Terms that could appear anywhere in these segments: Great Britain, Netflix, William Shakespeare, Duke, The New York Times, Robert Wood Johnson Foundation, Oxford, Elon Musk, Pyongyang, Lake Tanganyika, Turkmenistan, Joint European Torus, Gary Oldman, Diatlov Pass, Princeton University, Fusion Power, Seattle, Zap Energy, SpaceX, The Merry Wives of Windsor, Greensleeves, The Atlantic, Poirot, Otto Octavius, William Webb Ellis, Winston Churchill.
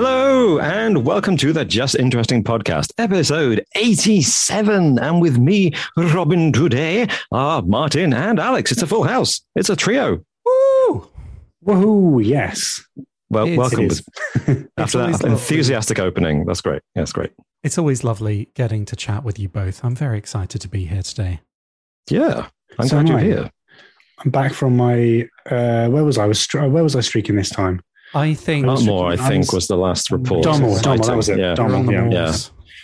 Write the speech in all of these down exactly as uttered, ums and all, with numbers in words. Hello, and welcome to The Just Interesting Podcast, episode eighty-seven. And with me, Robin today, are Martin and Alex. It's a full house. It's a trio. Woo! Woohoo, yes. Well, it's, welcome. It After that enthusiastic lovely. opening. That's great. That's great. It's always lovely getting to chat with you both. I'm very excited to be here today. Yeah, I'm so glad you're here. I'm back from my, uh, where was I? I was where was I streaking this time? I think Dartmoor, I think, was the last report. Dartmoor, Dartmoor, that was it. Yeah. Dartmoor, yeah. yeah,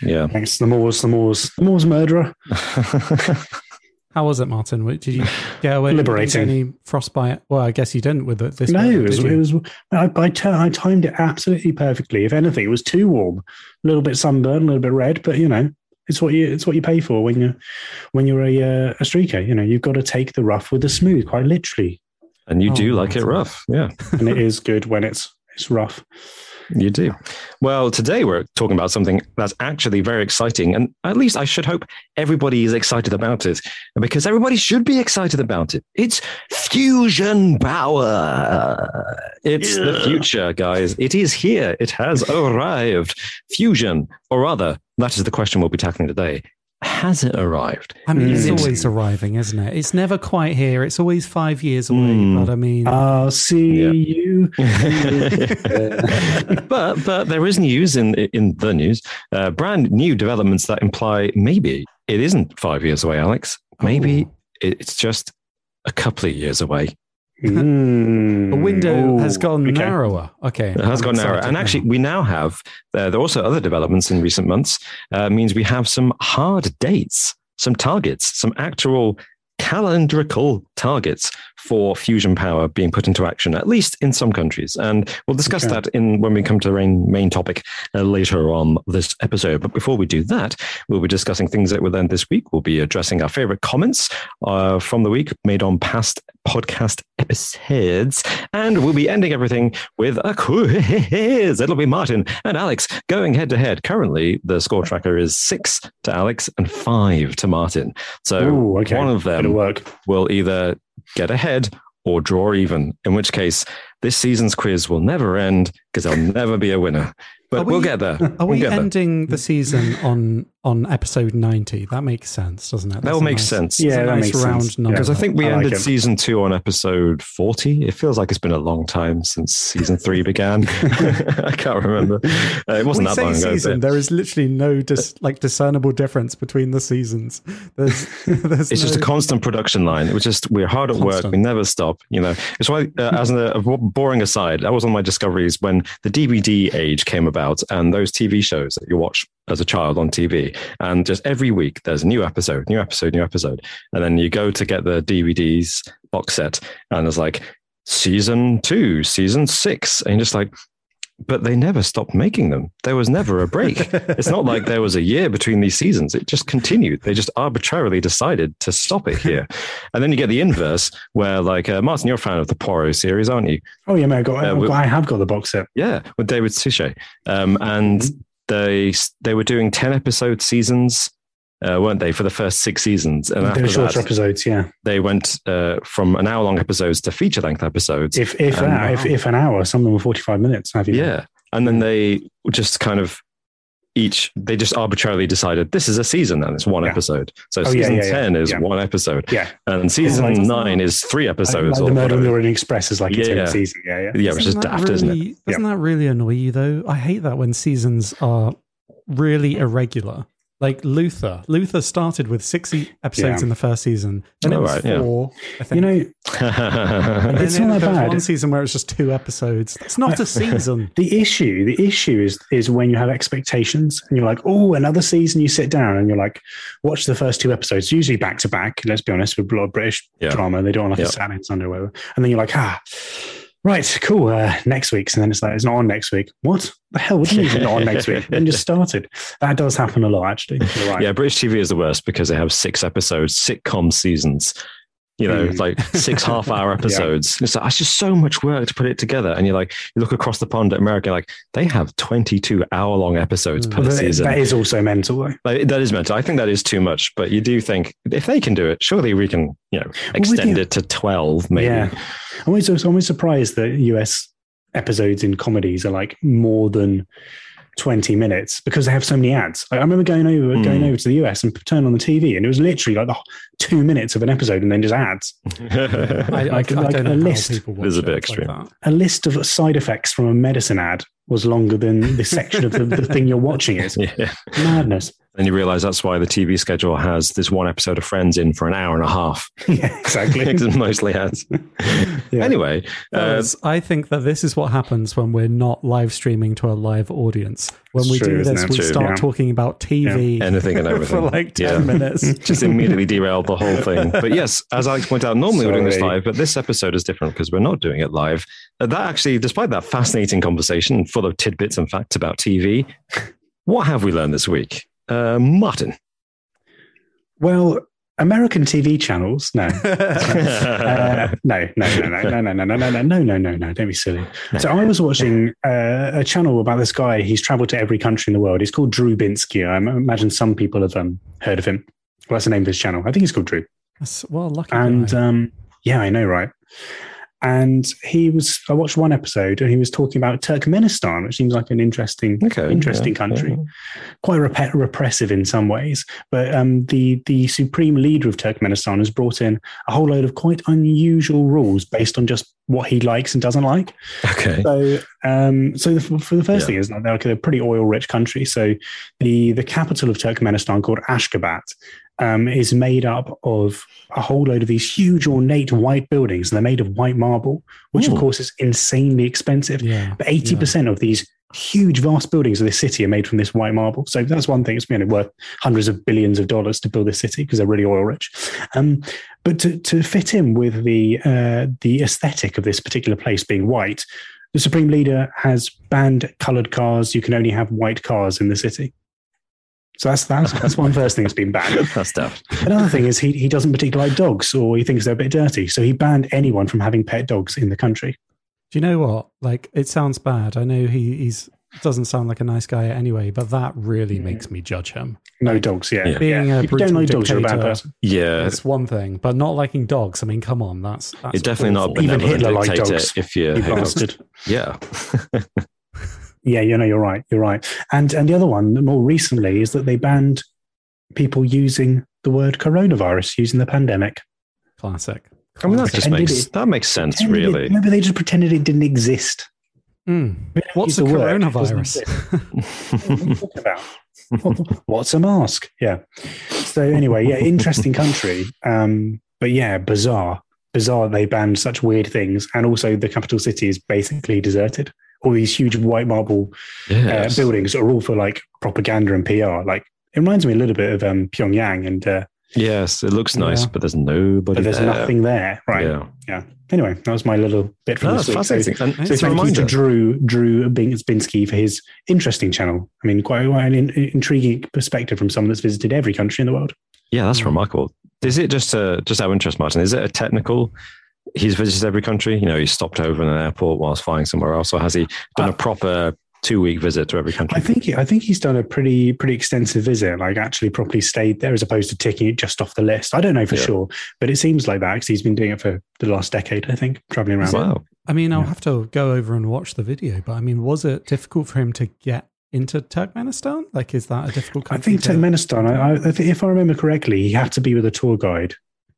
yeah. Thanks, the Moors, the Moors, the Moors murderer. How was it, Martin? Did you get away? Liberating. Any frostbite? Well, I guess you didn't with it this. No, moment, it was. It was I, I, t- I timed it absolutely perfectly. If anything, it was too warm. A little bit sunburned, a little bit red, but you know, it's what you it's what you pay for when you when you're a uh, a streaker. You know, you've got to take the rough with the smooth, quite literally. And you oh, do like it rough, yeah. And it is good when it's it's rough. You do. Well, today we're talking about something that's actually very exciting, and at least I should hope everybody is excited about it, because everybody should be excited about it. It's fusion power. It's yeah. the future, guys. It is here. It has arrived. Fusion, or rather, that is the question we'll be tackling today. Has it arrived? I mean, it's always arriving, isn't it? It's never quite here. It's always five years away. Mm. But I mean, I'll see yeah. you. but but there is news in in the news. Uh, brand new developments that imply maybe it isn't five years away, Alex. Maybe oh. it's just a couple of years away. Mm. The window Ooh. has gone okay. narrower. Okay, it has gone narrower, and actually, we now have. Uh, there are also other developments in recent months. Uh, means we have some hard dates, some targets, some actual calendrical targets for fusion power being put into action, at least in some countries. And we'll discuss okay. that in when we come to the main, main topic uh, later on this episode. But before we do that, we'll be discussing things that were then this week. We'll be addressing our favorite comments uh, from the week made on past podcast episodes. And we'll be ending everything with a quiz. It'll be Martin and Alex going head to head. Currently, the score tracker is six to Alex and five to Martin. So Ooh, okay. one of them work. will either get ahead or draw even, in which case this season's quiz will never end because there'll never be a winner. But we, we'll get there. Are we we'll ending there. the season on on episode ninety? That makes sense, doesn't it? That's that will make nice, sense. Yeah, that nice makes round sense. Number. Because I think we I ended like season two on episode forty. It feels like it's been a long time since season three began. I can't remember. Uh, it wasn't we that long ago. Season, there is literally no dis, like discernible difference between the seasons. There's, there's it's no, just a constant production line. We're just we're hard at constant. work. We never stop. You know, it's why. Uh, as a boring aside, that was one of my discoveries when the D V D age came about. And those T V shows that you watch as a child on T V, and just every week there's a new episode, new episode, new episode, and then you go to get the D V Ds box set, and there's like season two, season six, and you're just like, but they never stopped making them. There was never a break. It's not like there was a year between these seasons. It just continued. They just arbitrarily decided to stop it here. And then you get the inverse where, like, uh, Martin, you're a fan of the Poirot series, aren't you? Oh, yeah, mate. I, got, uh, with, I have got the box set. Yeah, with David Suchet. Um, and mm-hmm. they they were doing ten episode seasons, uh, weren't they, for the first six seasons? And they were shorter that, episodes, yeah. They went uh, from an hour-long episodes to feature-length episodes. If if, and, uh, if if an hour, some of them were forty-five minutes. Have you? Yeah, and then they just kind of each, they just arbitrarily decided, this is a season and it's one yeah. episode. So oh, season yeah, yeah, ten yeah. is yeah. one episode. Yeah. And season like, nine is three episodes. Like the Murder on the Orient Express is like yeah, a ten yeah. season. Yeah, yeah. Yeah, which is daft, really, isn't it? Doesn't yeah. that really annoy you, though? I hate that when seasons are really irregular. Like Luther. Luther started with sixty episodes yeah. in the first season. Then oh, it was right, four, yeah. I think. You know, and then it's not that bad. One season where it was just two episodes. It's not a season. The issue, the issue is is when you have expectations and you're like, oh, another season, you sit down and you're like, watch the first two episodes, usually back to back, let's be honest, with a lot of British yeah. drama. They don't want like yeah. a Saturday, Sunday, whatever. And then you're like, ah, right, cool, uh, next week's. And then it's like, it's not on next week. What the hell? What do you mean it's not on next week? And just started. That does happen a lot, actually. You're right. Yeah, British T V is the worst because they have six episodes, sitcom seasons, you know, mm. like six half-hour episodes. yeah. It's like, it's just so much work to put it together. And you're like, you look across the pond at America, like, they have twenty-two hour-long episodes mm. per that, season. That is also mental, though. Like, that is mental. I think that is too much. But you do think, if they can do it, surely we can, you know, extend well, we do- it to twelve, maybe. Yeah. I'm always, I'm always surprised that U S episodes in comedies are like more than twenty minutes because they have so many ads. I remember going over mm. going over to the U S and turn on the T V and it was literally like the two minutes of an episode and then just ads. I, like, I, I like a list. There's a bit extreme. Like a list of side effects from a medicine ad was longer than the section of the, the thing you're watching is. Yeah. Madness. And you realize that's why the T V schedule has this one episode of Friends in for an hour and a half. Yeah, exactly. Mostly ads. Yeah. Anyway. Uh, I think that this is what happens when we're not live streaming to a live audience. When we true, do this, we true, start yeah. talking about T V yeah. anything and everything. for like ten yeah. minutes. Just immediately derailed the whole thing. But yes, as Alex pointed out, normally Sorry. we're doing this live, but this episode is different because we're not doing it live. That actually, despite that fascinating conversation full of tidbits and facts about T V, what have we learned this week? Uh, Martin. Well, American T V channels. No, uh, no, no, no, no, no, no, no, no, no, no, no, no, no. Don't be silly. So I was watching uh, a channel about this guy. He's travelled to every country in the world. He's called Drew Binsky. I imagine some people have um, heard of him. Well, that's the name of his channel. I think he's called Drew. That's, well, lucky. And um, yeah, I know, right? And he was. I watched one episode, and he was talking about Turkmenistan, which seems like an interesting, okay, interesting yeah, country, yeah. quite rep- repressive in some ways. But um, the the supreme leader of Turkmenistan has brought in a whole load of quite unusual rules based on just what he likes and doesn't like. Okay. So, um, so the, for the first yeah. thing is, they're like a pretty oil-rich country. So, the the capital of Turkmenistan, called Ashgabat, Um, is made up of a whole load of these huge ornate white buildings. They're made of white marble, which Ooh. of course is insanely expensive. Yeah, but eighty percent yeah. of these huge vast buildings of this city are made from this white marble. So that's one thing. It's you know, worth hundreds of billions of dollars to build this city because they're really oil rich. Um, but to, to fit in with the uh, the aesthetic of this particular place being white, the Supreme Leader has banned coloured cars. You can only have white cars in the city. So that's that's that's one first thing that's been banned. That's tough. Another thing is he he doesn't particularly like dogs, or he thinks they're a bit dirty. So he banned anyone from having pet dogs in the country. Do you know what? Like, it sounds bad. I know he he's doesn't sound like a nice guy anyway, but that really mm. makes me judge him. No dogs, yeah. yeah. Being yeah. a brutal don't like dictator, dogs, you're a bad person. Yeah, it's one thing, but not liking dogs. I mean, come on, that's, that's it's definitely awful. Not even Hitler liked dogs. If you bastard, yeah. Yeah, you know, you're right. You're right. And and the other one, more recently, is that they banned people using the word coronavirus, using the pandemic. Classic. I mean, that just makes, it, that makes sense, really. It, maybe they just pretended it didn't exist. Mm. What's a coronavirus? What are you talking about? What's a mask? Yeah. So anyway, yeah, interesting country. Um, but yeah, bizarre. Bizarre they banned such weird things. And also the capital city is basically deserted. All these huge white marble yes. uh, buildings are all for like propaganda and P R. Like, it reminds me a little bit of um, Pyongyang. And uh, yes, it looks nice, yeah. but there's nobody. But there's there. nothing there, right? Yeah. yeah. Anyway, that was my little bit from no, this week. So, and so it's thank you to Drew Drew Binsky for his interesting channel. I mean, quite, quite an in, intriguing perspective from someone that's visited every country in the world. Yeah, that's remarkable. Is it just a, just out of interest, Martin? Is it a technical? He's visited every country. You know, he stopped over in an airport whilst flying somewhere else, or has he done uh, a proper two-week visit to every country? I think I think he's done a pretty pretty extensive visit, like actually properly stayed there, as opposed to ticking it just off the list. I don't know for yeah. sure, but it seems like that because he's been doing it for the last decade, I think, traveling around. Wow. I mean, I'll yeah. have to go over and watch the video, but I mean, was it difficult for him to get into Turkmenistan? Like, is that a difficult country? I think to- Turkmenistan, I, I think, if I remember correctly, he had to be with a tour guide.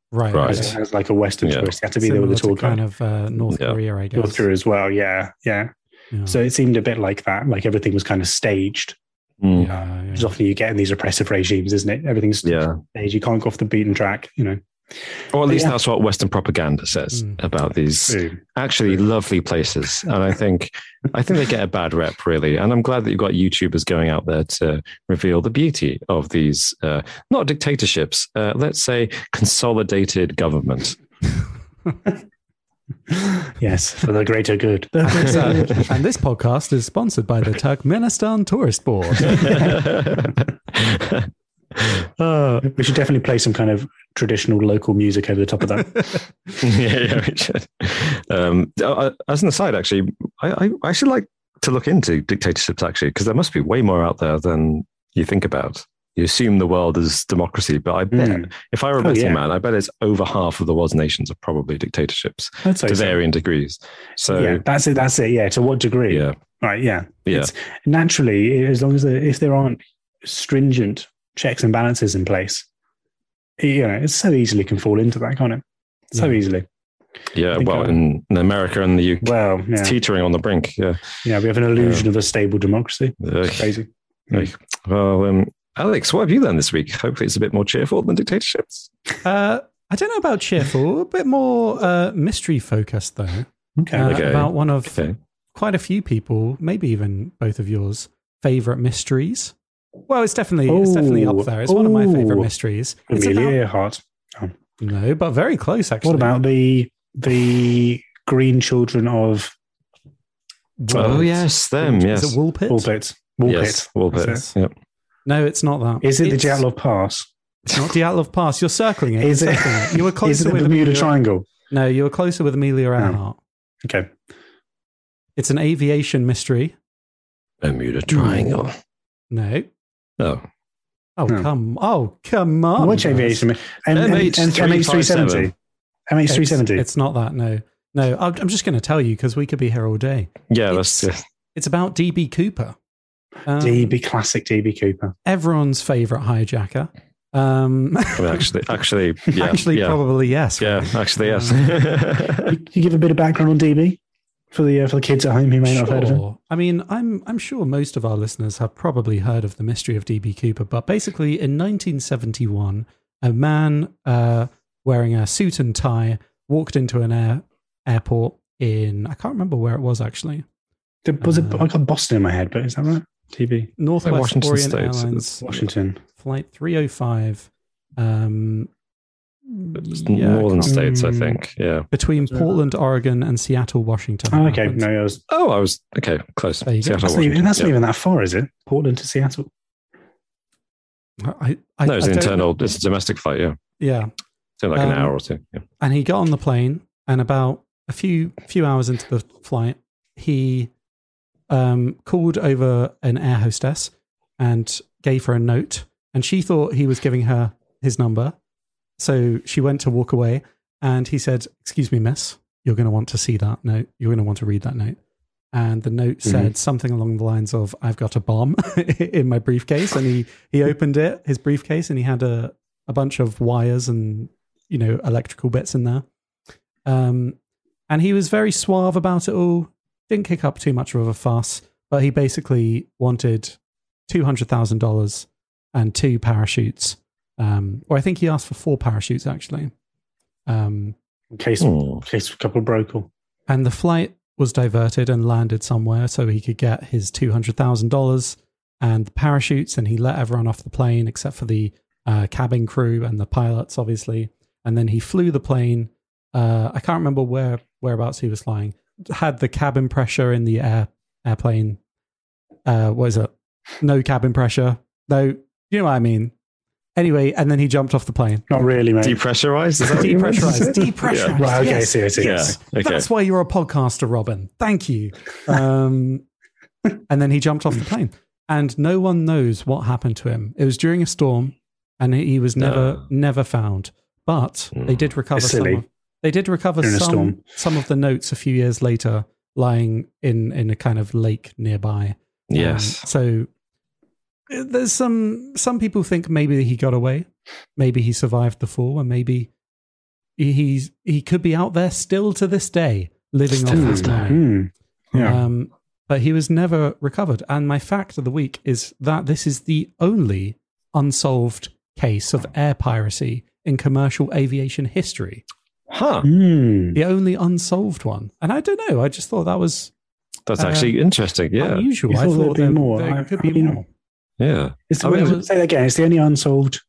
Right, right. As, as like a Western yeah. tourist, you had to be similar there with a tour guide. Kind of uh, North yeah. Korea, I guess. North Korea as well, yeah, yeah, yeah. So it seemed a bit like that. Like everything was kind of staged. Mm. Yeah, yeah. Because often you get in these oppressive regimes, isn't it? Everything's yeah. staged. You can't go off the beaten track, you know. Or at but least yeah. that's what Western propaganda says mm. about these True. actually True. lovely places. And I think, I think they get a bad rep, really. And I'm glad that you've got YouTubers going out there to reveal the beauty of these, uh, not dictatorships, uh, let's say consolidated government. Yes, for the greater good. The greater good. And this podcast is sponsored by the Turkmenistan Tourist Board. Uh, we should definitely play some kind of traditional local music over the top of that. yeah, yeah, we should. Um, as an aside, actually, I, I actually like to look into dictatorships, actually, because there must be way more out there than you think about. you assume the world is democracy, but I bet mm. if I were a betting oh, yeah. man, I bet it's over half of the world's nations are probably dictatorships that's to so. varying degrees. So yeah, that's it. That's it. Yeah. To what degree? Yeah. Right. Yeah. Yeah. It's, naturally, as long as there, if there aren't stringent checks and balances in place, you know, it so easily can fall into that, can't it? So yeah. easily. Yeah, well, in, in America and the U K, well, yeah. it's teetering on the brink. Yeah, yeah, we have an illusion yeah. of a stable democracy. Ugh. Crazy. Ugh. Well, um, Alex, what have you learned this week? Hopefully, it's a bit more cheerful than dictatorships. Uh, I don't know about cheerful, a bit more uh, mystery focused, though. Okay. Uh, okay, about one of okay. quite a few people, maybe even both of yours, favorite mysteries. Well, it's definitely oh. it's definitely up there. It's oh. one of my favorite mysteries. It's Amelia about, Earhart. Oh. No, but very close. Actually, what about the The green children of... Oh, yes, them, yes. Is it Woolpit? Woolpit. Woolpit. Yes, Woolpit, yep. No, it's not that. Is it it's, the Diatlov Pass? It's not Diatlov Pass. You're circling it. Is it, circling it. You were closer is it the with Bermuda Amelia, Triangle? No, you were closer with Amelia Earhart. No. Okay. It's an aviation mystery. Bermuda Triangle. No. Oh. Oh, no. come Oh, come on. Which aviation mystery? M H three seventy. M H three seventy. It's, it's not that, no. No, I'm just going to tell you because we could be here all day. Yeah, it's, that's yeah. It's about D B Cooper. Um, D B, classic D B Cooper. Everyone's favourite hijacker. Um, well, actually, actually, yeah, actually, yeah. probably yes. Yeah, right? actually, yes. Um, you, you give a bit of background on D B for the uh, for the kids at home who may sure. not have heard of him. I mean, I'm I'm sure most of our listeners have probably heard of the mystery of D B Cooper, but basically, in nineteen seventy-one, a man. Uh, wearing a suit and tie, walked into an air, airport in, I can't remember where it was actually. Did, was uh, it, I got Boston in my head, but is that right? T B. Northwest like Washington Orient State, Airlines. Washington. Flight three oh five. Um, yeah, Northern States, I think. Yeah. Between Portland, Oregon and Seattle, Washington. Oh, okay. No, I was. Oh, I was. Okay. Close. There you Seattle, go. That's, even, that's yeah. not even that far, is it? Portland to Seattle. I, I, no, it's I an internal, know. It's a domestic flight, yeah. Yeah. So like um, an hour or two. Yeah. And he got on the plane, and about a few few hours into the flight, he um, called over an air hostess and gave her a note. And she thought he was giving her his number. So she went to walk away, and he said, "Excuse me, miss, you're going to want to see that note. You're going to want to read that note." And the note mm-hmm. said something along the lines of, "I've got a bomb in my briefcase." And he, he opened it, his briefcase, and he had a, a bunch of wires and... you know, electrical bits in there. Um, and he was very suave about it all. Didn't kick up too much of a fuss, but he basically wanted two hundred thousand dollars and two parachutes. Um, or I think he asked for four parachutes, actually. Um, in case, in case a couple broke. Or... And the flight was diverted and landed somewhere so he could get his two hundred thousand dollars and the parachutes, and he let everyone off the plane except for the uh, cabin crew and the pilots, obviously. And then he flew the plane. Uh, I can't remember where whereabouts he was flying. Had the cabin pressure in the air airplane. Uh, what is it? No cabin pressure. No, you know what I mean. Anyway, and then he jumped off the plane. Not really, mate. Depressurized? Is that Depressurized. Depressurized. Yeah. Right, okay, yes. seriously. Yes. Yeah. Okay. That's why you're a podcaster, Robin. Thank you. Um, and then he jumped off the plane. And no one knows what happened to him. It was during a storm, and he was never, no. never found. But they did recover some of, they did recover some, some of the notes a few years later lying in, in a kind of lake nearby. Yes. Um, so there's some some people think maybe he got away, maybe he survived the fall, and maybe he he's, he could be out there still to this day living still off his land. Mm. Yeah. Um, but he was never recovered. And my fact of the week is that this is the only unsolved case of air piracy in commercial aviation history. Huh. Mm. The only unsolved one. And I don't know. I just thought that was... That's uh, actually interesting. Yeah. Unusual. Thought I thought there, more. there I, could I be mean, more. Yeah. It's the, I mean, say that again. It's the only unsolved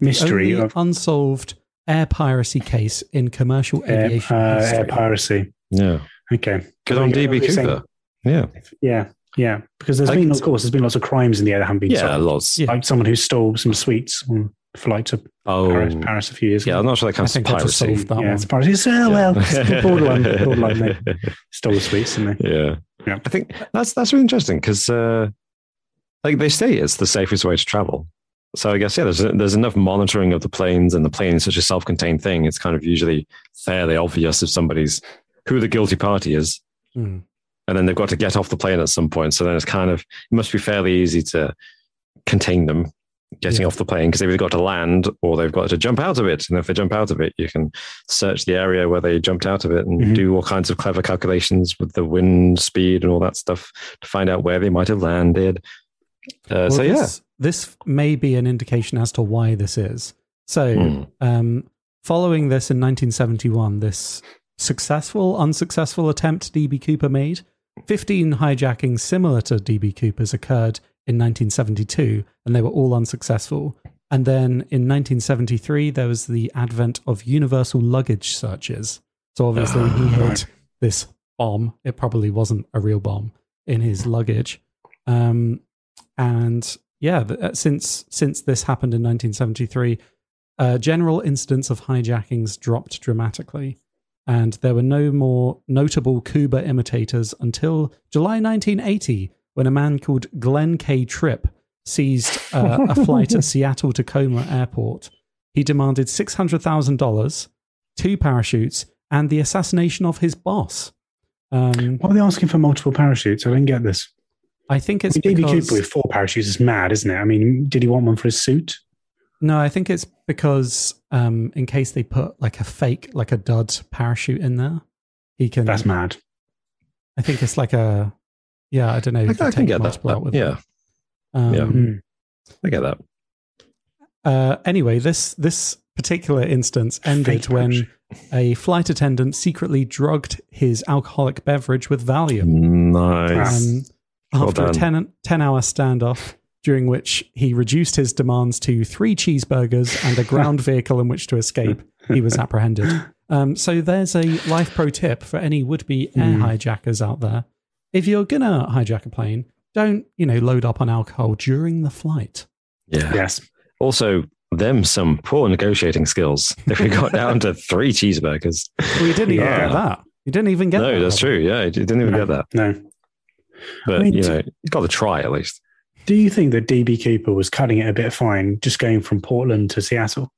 mystery. Only of unsolved air piracy case in commercial air, aviation uh, history. Air piracy. Yeah. Okay. Good on D B Cooper. Saying, yeah. Yeah. Yeah. Because there's I been, of course, there's been lots of crimes in the air that haven't been yeah, solved. Lots. Yeah, lots. Like someone who stole some sweets. Mm. Flight to oh, Paris, Paris a few years ago. Yeah, I'm not sure that counts as piracy. That yeah, it's piracy. So, yeah. well, it's borderline, borderline, they stole the sweets, didn't they? Yeah. yeah. I think that's that's really interesting because uh, like they say it's the safest way to travel. So I guess, yeah, there's there's enough monitoring of the planes, and the plane is such a self-contained thing. It's kind of usually fairly obvious if somebody's who the guilty party is. Mm. And then they've got to get off the plane at some point. So then it's kind of, it must be fairly easy to contain them getting yeah. off the plane, because they've either got to land or they've got to jump out of it. And if they jump out of it, you can search the area where they jumped out of it and mm-hmm. do all kinds of clever calculations with the wind speed and all that stuff to find out where they might have landed. Uh, well, so, this, yeah. This may be an indication as to why this is. So, mm. um, following this in nineteen seventy-one, this successful, unsuccessful attempt D B Cooper made, fifteen hijackings similar to D B Cooper's occurred in nineteen seventy-two, and they were all unsuccessful. And then in nineteen seventy-three, there was the advent of universal luggage searches. So obviously oh, he hid this bomb. It probably wasn't a real bomb in his luggage. Um, and yeah, since since this happened in nineteen seventy-three, uh, general incidents of hijackings dropped dramatically. And there were no more notable Cuba imitators until July nineteen eighty, when a man called Glenn K. Tripp seized uh, a flight at Seattle-Tacoma Airport. He demanded six hundred thousand dollars, two parachutes, and the assassination of his boss. Um, Why are they asking for multiple parachutes? I don't get this. I think it's I mean, because... D B Cooper with four parachutes is mad, isn't it? I mean, did he want one for his suit? No, I think it's because um, in case they put like a fake, like a dud parachute in there, he can... That's mad. I think it's like a... Yeah, I don't know. I, I can get that. that with yeah. Um, yeah. I get that. Uh, anyway, this this particular instance ended Fake when punch. a flight attendant secretly drugged his alcoholic beverage with Valium. Nice. Um, well after done. a ten-hour standoff, during which he reduced his demands to three cheeseburgers and a ground vehicle in which to escape, he was apprehended. Um, so there's a life pro tip for any would-be air mm. hijackers out there. If you're going to hijack a plane, don't, you know, load up on alcohol during the flight. Yeah. Yes. Also, them some poor negotiating skills. If we got down to three cheeseburgers. Well, you didn't even yeah. get that. You didn't even get no, that. No, that's either. true. Yeah, you didn't even no. get that. No. But, I mean, you know, you've got to try at least. Do you think that D B Cooper was cutting it a bit fine just going from Portland to Seattle?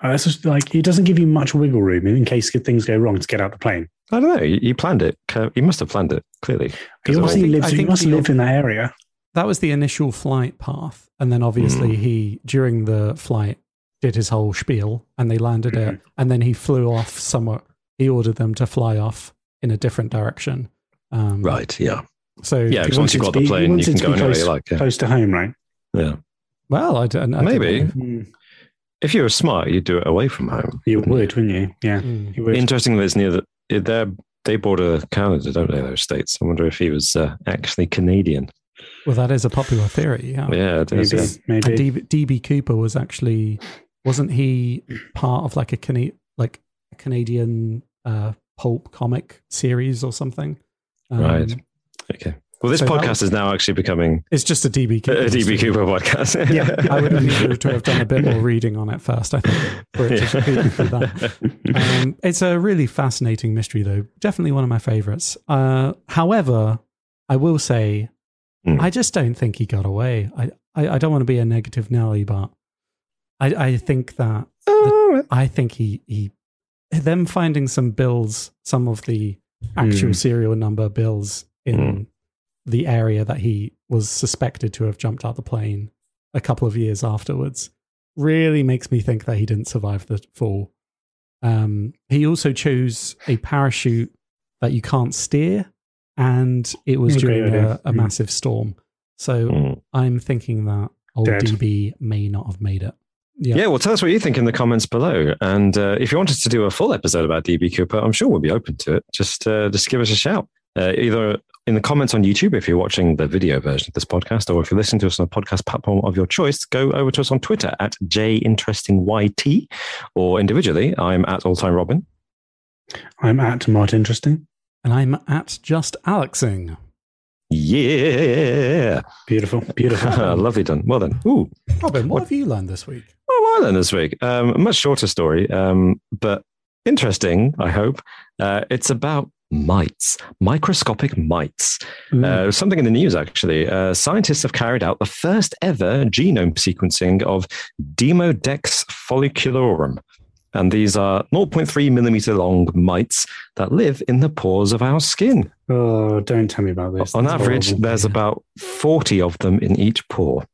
Uh, that's just like, it doesn't give you much wiggle room in case things go wrong to get out the plane. I don't know. He planned it. He must have planned it, clearly. He must have lived lived in that area. That was the initial flight path. And then obviously mm. he, during the flight, did his whole spiel and they landed mm-hmm. it. And then he flew off somewhere. He ordered them to fly off in a different direction. Um, right, yeah. So yeah, because once you've got the plane, you can go anywhere you like. Yeah. Close to home, right? Yeah. Well, I don't know. Maybe. Mm. If you were smart, you'd do it away from home. You would, wouldn't you? Yeah. Mm. You would. Interestingly, it's near the... They're, they border Canada, don't they, those states? I wonder if he was uh, actually Canadian. Well, that is a popular theory. Yeah, yeah, it is, maybe. Yeah. maybe. D B Cooper was actually, wasn't he part of like a, Cana- like a Canadian uh, pulp comic series or something? Um, right. Okay. Well, this so podcast was, is now actually becoming... It's just a D B Cooper. A D B Cooper podcast. Yeah, I would have needed to have done a bit more reading on it first, I think, for it to yeah. for that. Um, it's a really fascinating mystery, though. Definitely one of my favourites. Uh, however, I will say, mm. I just don't think he got away. I, I, I don't want to be a negative Nelly, but I, I think that... Oh. The, I think he, he... Them finding some bills, some of the actual mm. serial number bills in... Mm. the area that he was suspected to have jumped out the plane a couple of years afterwards really makes me think that he didn't survive the fall. Um, he also chose a parachute that you can't steer, and it was okay, during a, a massive storm. So mm. I'm thinking that old Dead. D B may not have made it. Yeah. yeah, well, tell us what you think in the comments below. And uh, if you wanted to do a full episode about D B Cooper, I'm sure we'll be open to it. Just, uh, just give us a shout. Uh, either in the comments on YouTube, if you're watching the video version of this podcast, or if you're listening to us on a podcast platform of your choice, go over to us on Twitter at J Interesting Y T, or individually, I'm at All Time Robin. I'm at Mart Interesting. And I'm at Just Alexing. Yeah. Beautiful. Beautiful. Lovely done. Well done. Ooh. Robin, what, what have you learned this week? What have I learned this week? Um, a much shorter story, um, but interesting, I hope. Uh, it's about mites, microscopic mites. Mm. Uh, something in the news, actually. Uh, scientists have carried out the first ever genome sequencing of Demodex folliculorum. And these are zero point three millimeter long mites that live in the pores of our skin. Oh, don't tell me about this. On That's average, horrible. There's about forty of them in each pore.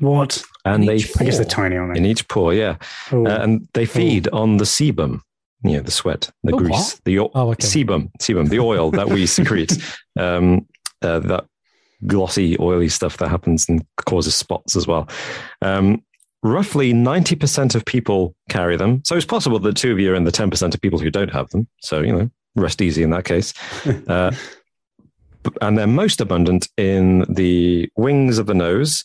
What? And in they, I guess they're tiny, aren't they? In each pore, yeah. Uh, and they feed oh. on the sebum, you know, the sweat, the oh, grease, what? the o- oh, okay. sebum, sebum, the oil that we secrete, um, uh, that glossy, oily stuff that happens and causes spots as well. Um, Roughly ninety percent of people carry them. So it's possible that two of you are in the ten percent of people who don't have them. So, you know, rest easy in that case. Uh, and they're most abundant in the wings of the nose,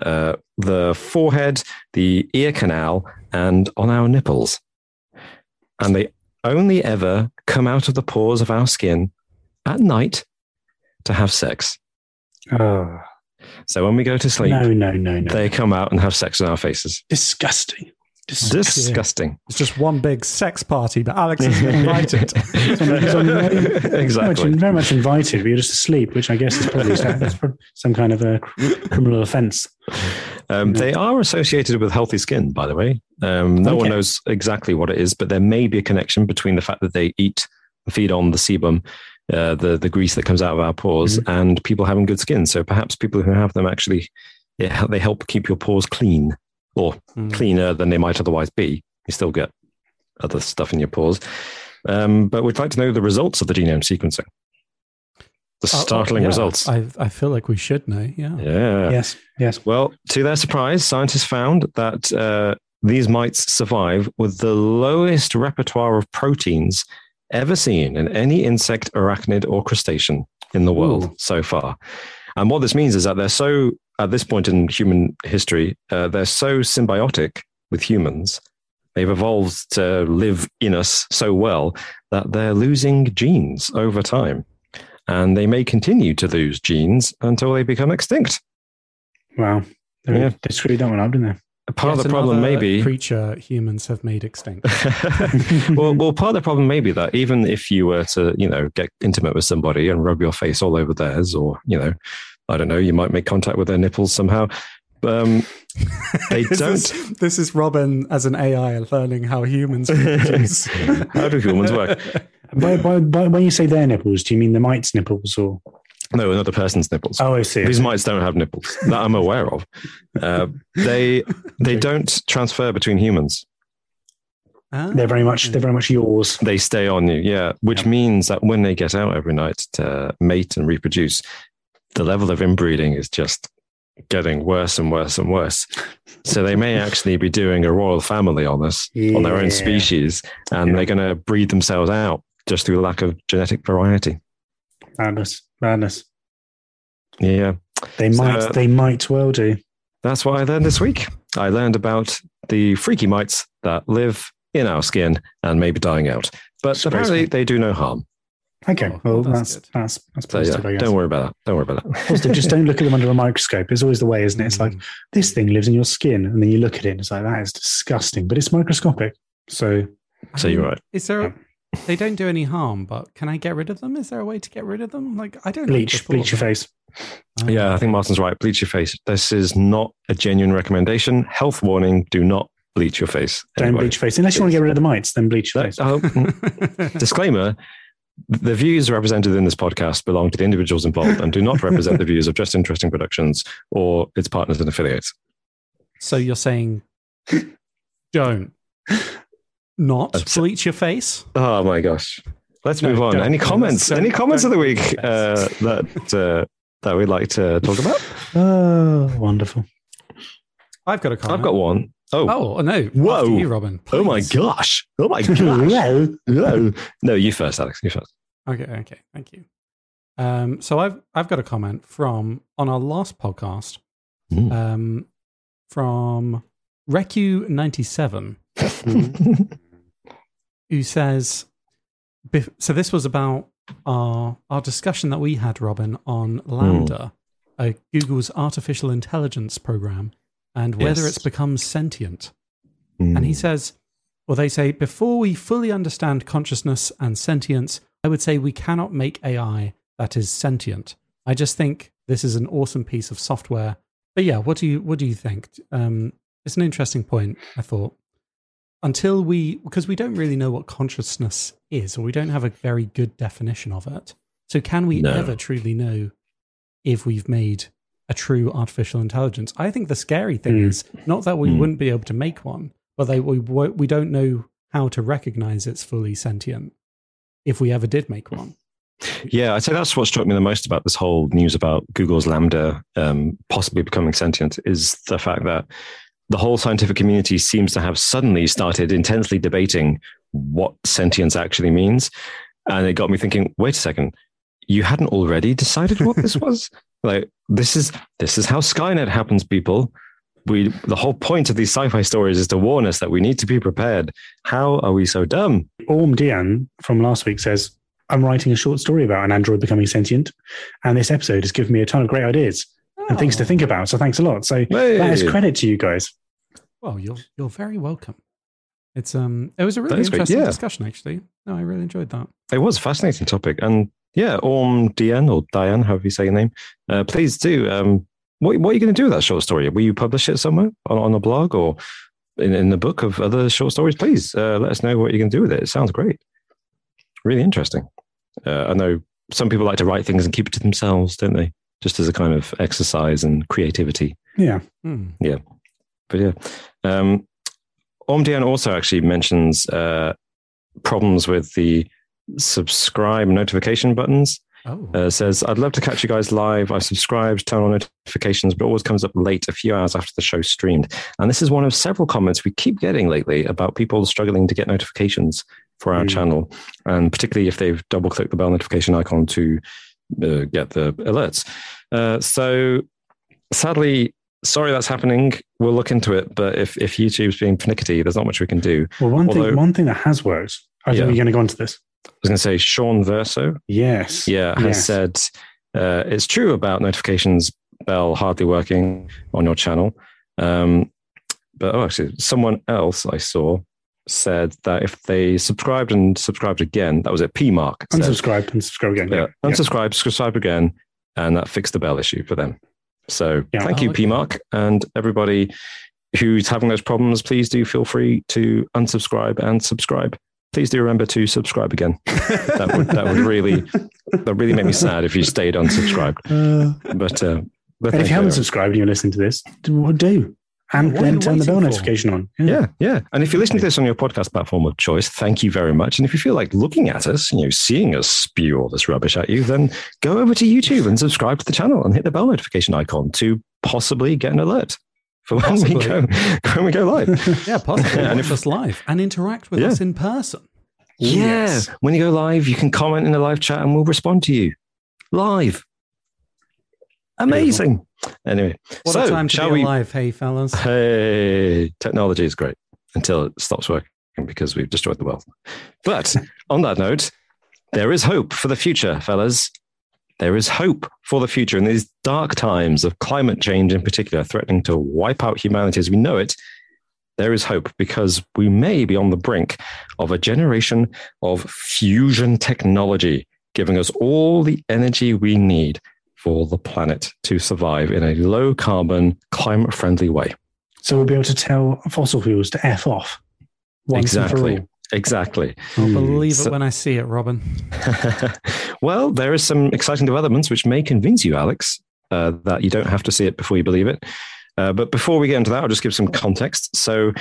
uh, the forehead, the ear canal, and on our nipples. And they only ever come out of the pores of our skin at night to have sex. Oh. So when we go to sleep, no, no, no, no. they come out and have sex in our faces. Disgusting. Disgusting. Disgusting. It's just one big sex party, but Alex is invited. He's on, he's on, exactly. Very much, very much invited, but you're just asleep, which I guess is probably some, some kind of a criminal offence. Um, you know? They are associated with healthy skin, by the way. Um, no okay. one knows exactly what it is, but there may be a connection between the fact that they eat and feed on the sebum, Uh, the, the grease that comes out of our pores, mm-hmm. and people having good skin. So perhaps people who have them actually, yeah, they help keep your pores clean, or mm. cleaner than they might otherwise be. You still get other stuff in your pores. Um, but we'd like to know the results of the genome sequencing. The startling oh, yeah. results. I, I feel like we should know, yeah. yeah. Yes, yes. Well, to their surprise, scientists found that uh, these mites survive with the lowest repertoire of proteins ever seen in any insect, arachnid, or crustacean in the world Ooh. so far. And what this means is that they're so, at this point in human history, uh, they're so symbiotic with humans, they've evolved to live in us so well that they're losing genes over time. And they may continue to lose genes until they become extinct. Wow. They yeah. screwed that one up, didn't they? Part yes, of the problem may be... creature humans have made extinct. well, well, part of the problem may be that even if you were to, you know, get intimate with somebody and rub your face all over theirs, or, you know, I don't know, you might make contact with their nipples somehow. Um, they this don't... Is, this is Robin as an A I learning how humans... how do humans work? By, by, by, when you say their nipples, do you mean the mites' nipples or... No, another person's nipples. Oh, I see. These mites don't have nipples that I'm aware of. Uh, they they don't transfer between humans. Ah. They're very much they're very much yours. They stay on you, yeah. Which yeah. means that when they get out every night to mate and reproduce, the level of inbreeding is just getting worse and worse and worse. So they may actually be doing a royal family on us, yeah. on their own species, and yeah. they're going to breed themselves out just through lack of genetic variety. Madness. Madness. Yeah. They might so, uh, they might well do. That's what I learned this week. I learned about the freaky mites that live in our skin and maybe dying out. But Space apparently me. they do no harm. Okay. Oh, well, that's that's, that's, that's positive, so, yeah, I guess. Don't worry about that. Don't worry about that. Positive. Just don't look at them under a microscope. It's always the way, isn't it? It's like, this thing lives in your skin. And then you look at it and it's like, that is disgusting. But it's microscopic. So So you're right. Is there a- They don't do any harm, but can I get rid of them? Is there a way to get rid of them? Like, I don't bleach, bleach your face. Um, yeah, I think Martin's right. Bleach your face. This is not a genuine recommendation. Health warning: do not bleach your face. Don't anyway. bleach your face unless you want to get rid of the mites. Then bleach your face. Uh, disclaimer: the views represented in this podcast belong to the individuals involved and do not represent the views of Just Interesting Productions or its partners and affiliates. So you're saying, don't. Not bleach your face. Oh my gosh! Let's no, move on. Any comments? Any comments of the week uh, that uh, that we'd like to talk about? Oh, wonderful! I've got a comment. I've got one. Oh, oh no! Whoa! After you, Robin. Please. Oh my gosh! Oh my gosh! no, no, no! You first, Alex. You first. Okay, okay. Thank you. Um, so I've I've got a comment from on our last podcast mm. um, from Recu ninety-seven. Who says, so this was about our our discussion that we had, Robin, on Lambda, mm. uh, Google's artificial intelligence program, and whether yes. it's become sentient. Mm. And he says, or well, they say, before we fully understand consciousness and sentience, I would say we cannot make A I that is sentient. I just think this is an awesome piece of software. But yeah, what do you what do you think? Um, it's an interesting point, I thought. Until we, because we don't really know what consciousness is, or we don't have a very good definition of it. So can we no. ever truly know if we've made a true artificial intelligence? I think the scary thing mm. is not that we mm. wouldn't be able to make one, but that we, we don't know how to recognize it's fully sentient if we ever did make one. Yeah, I'd say that's what struck me the most about this whole news about Google's Lambda um, possibly becoming sentient, is the fact that the whole scientific community seems to have suddenly started intensely debating what sentience actually means. And it got me thinking, wait a second, you hadn't already decided what this was? Like, this is this is how Skynet happens, people. We the whole point of these sci-fi stories is to warn us that we need to be prepared. How are we so dumb? Orm-Dian from last week says, I'm writing a short story about an android becoming sentient, and this episode has given me a ton of great ideas oh. and things to think about. So thanks a lot. So hey. That is credit to you guys. Well, you're you're very welcome. It's um, it was a really interesting yeah. discussion, actually. No, I really enjoyed that. It was a fascinating topic, and yeah, Orm-Dian or Diane, however you say your name, uh, please do. Um, what what are you going to do with that short story? Will you publish it somewhere on, on a blog or in in the book of other short stories? Please uh, let us know what you're going to do with it. It sounds great. Really interesting. Uh, I know some people like to write things and keep it to themselves, don't they? Just as a kind of exercise and creativity. Yeah, mm. yeah, but yeah. Um, Orm-Dian also actually mentions uh, problems with the subscribe notification buttons. Oh. Uh, says, I'd love to catch you guys live. I subscribed, turn on notifications, but always comes up late, a few hours after the show streamed. And this is one of several comments we keep getting lately about people struggling to get notifications for our mm. channel, and particularly if they've double-clicked the bell notification icon to uh, get the alerts. Uh, so sadly, sorry that's happening. We'll look into it, but if, if YouTube's being finicky, there's not much we can do. Well, one Although, thing one thing that has worked, I yeah. think we're going to go into this. I was going to say Sean Verso. Yes. Yeah, has yes. said, uh, it's true about notifications bell hardly working on your channel. Um, but oh, actually, someone else I saw said that if they subscribed and subscribed again, that was at P mark. Unsubscribed and subscribe again. Yeah, yeah. Unsubscribe, subscribe again, and that fixed the bell issue for them. So yeah. thank oh, you, okay. P mark, and everybody who's having those problems, please do feel free to unsubscribe and subscribe. Please do remember to subscribe again. that would that would really that really make me sad if you stayed unsubscribed. Uh, but uh, but if you haven't subscribed and you're listening to this, what do? And what then turn the bell for? notification on. Yeah. yeah, yeah. And if you're listening to this on your podcast platform of choice, thank you very much. And if you feel like looking at us, you know, seeing us spew all this rubbish at you, then go over to YouTube and subscribe to the channel and hit the bell notification icon to possibly get an alert for when, we go, when we go live. Yeah, possibly. And if us live and interact with yeah. us in person. Yeah. Yes. When you go live, you can comment in the live chat and we'll respond to you live. Amazing. Anyway, what so, a time to shall be we... alive, hey fellas. Hey, technology is great until it stops working because we've destroyed the world. But on that note, there is hope for the future, fellas. There is hope for the future in these dark times of climate change in particular, threatening to wipe out humanity as we know it. There is hope because we may be on the brink of a generation of fusion technology, giving us all the energy we need for the planet to survive in a low carbon, climate friendly way. So we'll be able to tell fossil fuels to F off. Once exactly. And for all. Exactly. I'll believe so, it when I see it, Robin. Well, there is some exciting developments which may convince you, Alex, uh, that you don't have to see it before you believe it. Uh, but before we get into that, I'll just give some context. So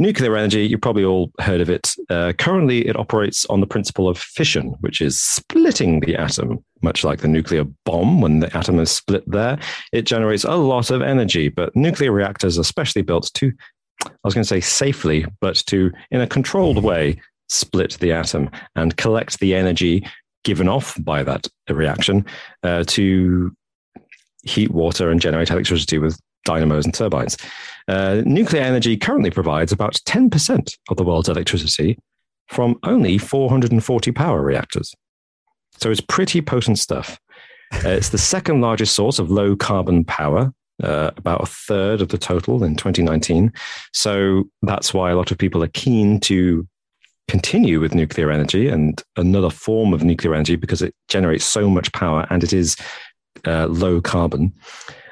nuclear energy, you've probably all heard of it. Uh, currently, it operates on the principle of fission, which is splitting the atom, much like the nuclear bomb. When the atom is split there, it generates a lot of energy. But nuclear reactors are specially built to, I was going to say safely, but to, in a controlled way, split the atom and collect the energy given off by that reaction uh, to heat water and generate electricity with dynamos and turbines. Uh, nuclear energy currently provides about ten percent of the world's electricity from only four hundred forty power reactors. So it's pretty potent stuff. Uh, it's the second largest source of low carbon power, uh, about a third of the total in twenty nineteen. So that's why a lot of people are keen to continue with nuclear energy and another form of nuclear energy because it generates so much power and it is uh, low carbon.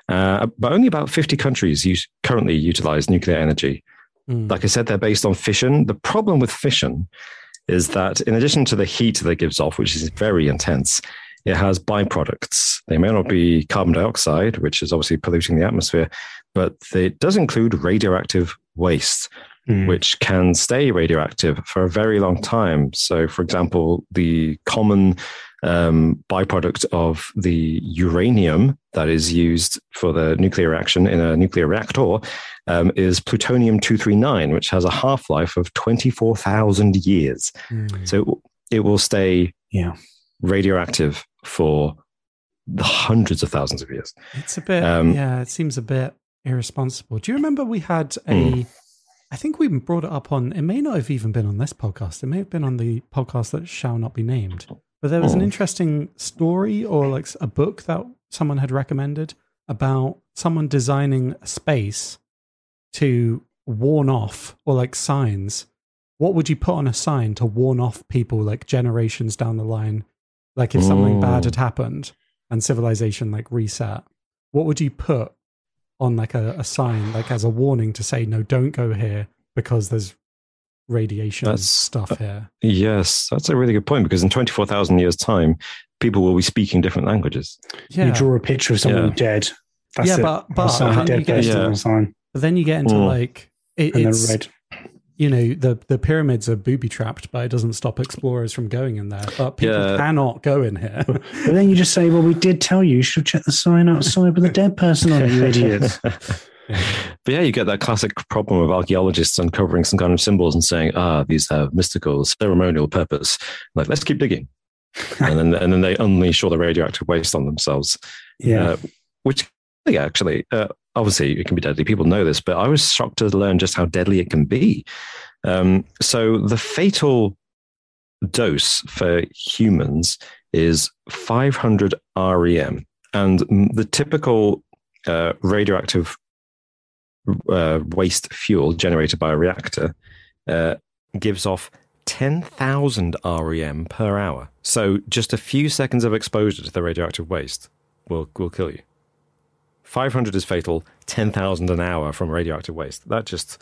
Uh, but only about fifty countries use, currently utilize nuclear energy. Mm. Like I said, they're based on fission. The problem with fission is that in addition to the heat that it gives off, which is very intense, it has byproducts. They may not be carbon dioxide, which is obviously polluting the atmosphere, but it does include radioactive waste, mm. which can stay radioactive for a very long time. So, for example, the common um, byproduct of the uranium that is used for the nuclear reaction in a nuclear reactor um, is plutonium two thirty-nine, which has a half-life of twenty-four thousand years. Mm. So it will stay yeah. radioactive for the hundreds of thousands of years. It's a bit, um, yeah, it seems a bit irresponsible. Do you remember we had a, mm. I think we brought it up on, it may not have even been on this podcast. It may have been on the podcast that shall not be named, but there was oh. an interesting story or like a book that someone had recommended about someone designing a space to warn off, or like signs. What would you put on a sign to warn off people like generations down the line? Like if something oh. bad had happened and civilization like reset, what would you put on like a, a sign, like as a warning to say, no, don't go here because there's radiation that's, stuff uh, here. Yes, that's a really good point, because in twenty-four thousand years time, people will be speaking different languages. Yeah. You draw a picture of someone yeah. dead. That's yeah, it. But, but, but, then dead into, yeah. sign. But then you get into mm. like, it, and it's, red. You know, the, the pyramids are booby trapped, but it doesn't stop explorers from going in there. But people yeah. cannot go in here. But then you just say, well, we did tell you, you should check the sign outside with a dead person on it, you idiots. But yeah, you get that classic problem of archaeologists uncovering some kind of symbols and saying, ah, these have mystical, ceremonial purpose. Like, let's keep digging. and then and then they unleash all the radioactive waste on themselves. Yeah. Uh, which, yeah, actually... Uh, Obviously, it can be deadly. People know this, but I was shocked to learn just how deadly it can be. Um, so the fatal dose for humans is five hundred R E M. And the typical uh, radioactive uh, waste fuel generated by a reactor uh, gives off ten thousand R E M per hour. So just a few seconds of exposure to the radioactive waste will will kill you. five hundred is fatal, ten thousand an hour from radioactive waste. That just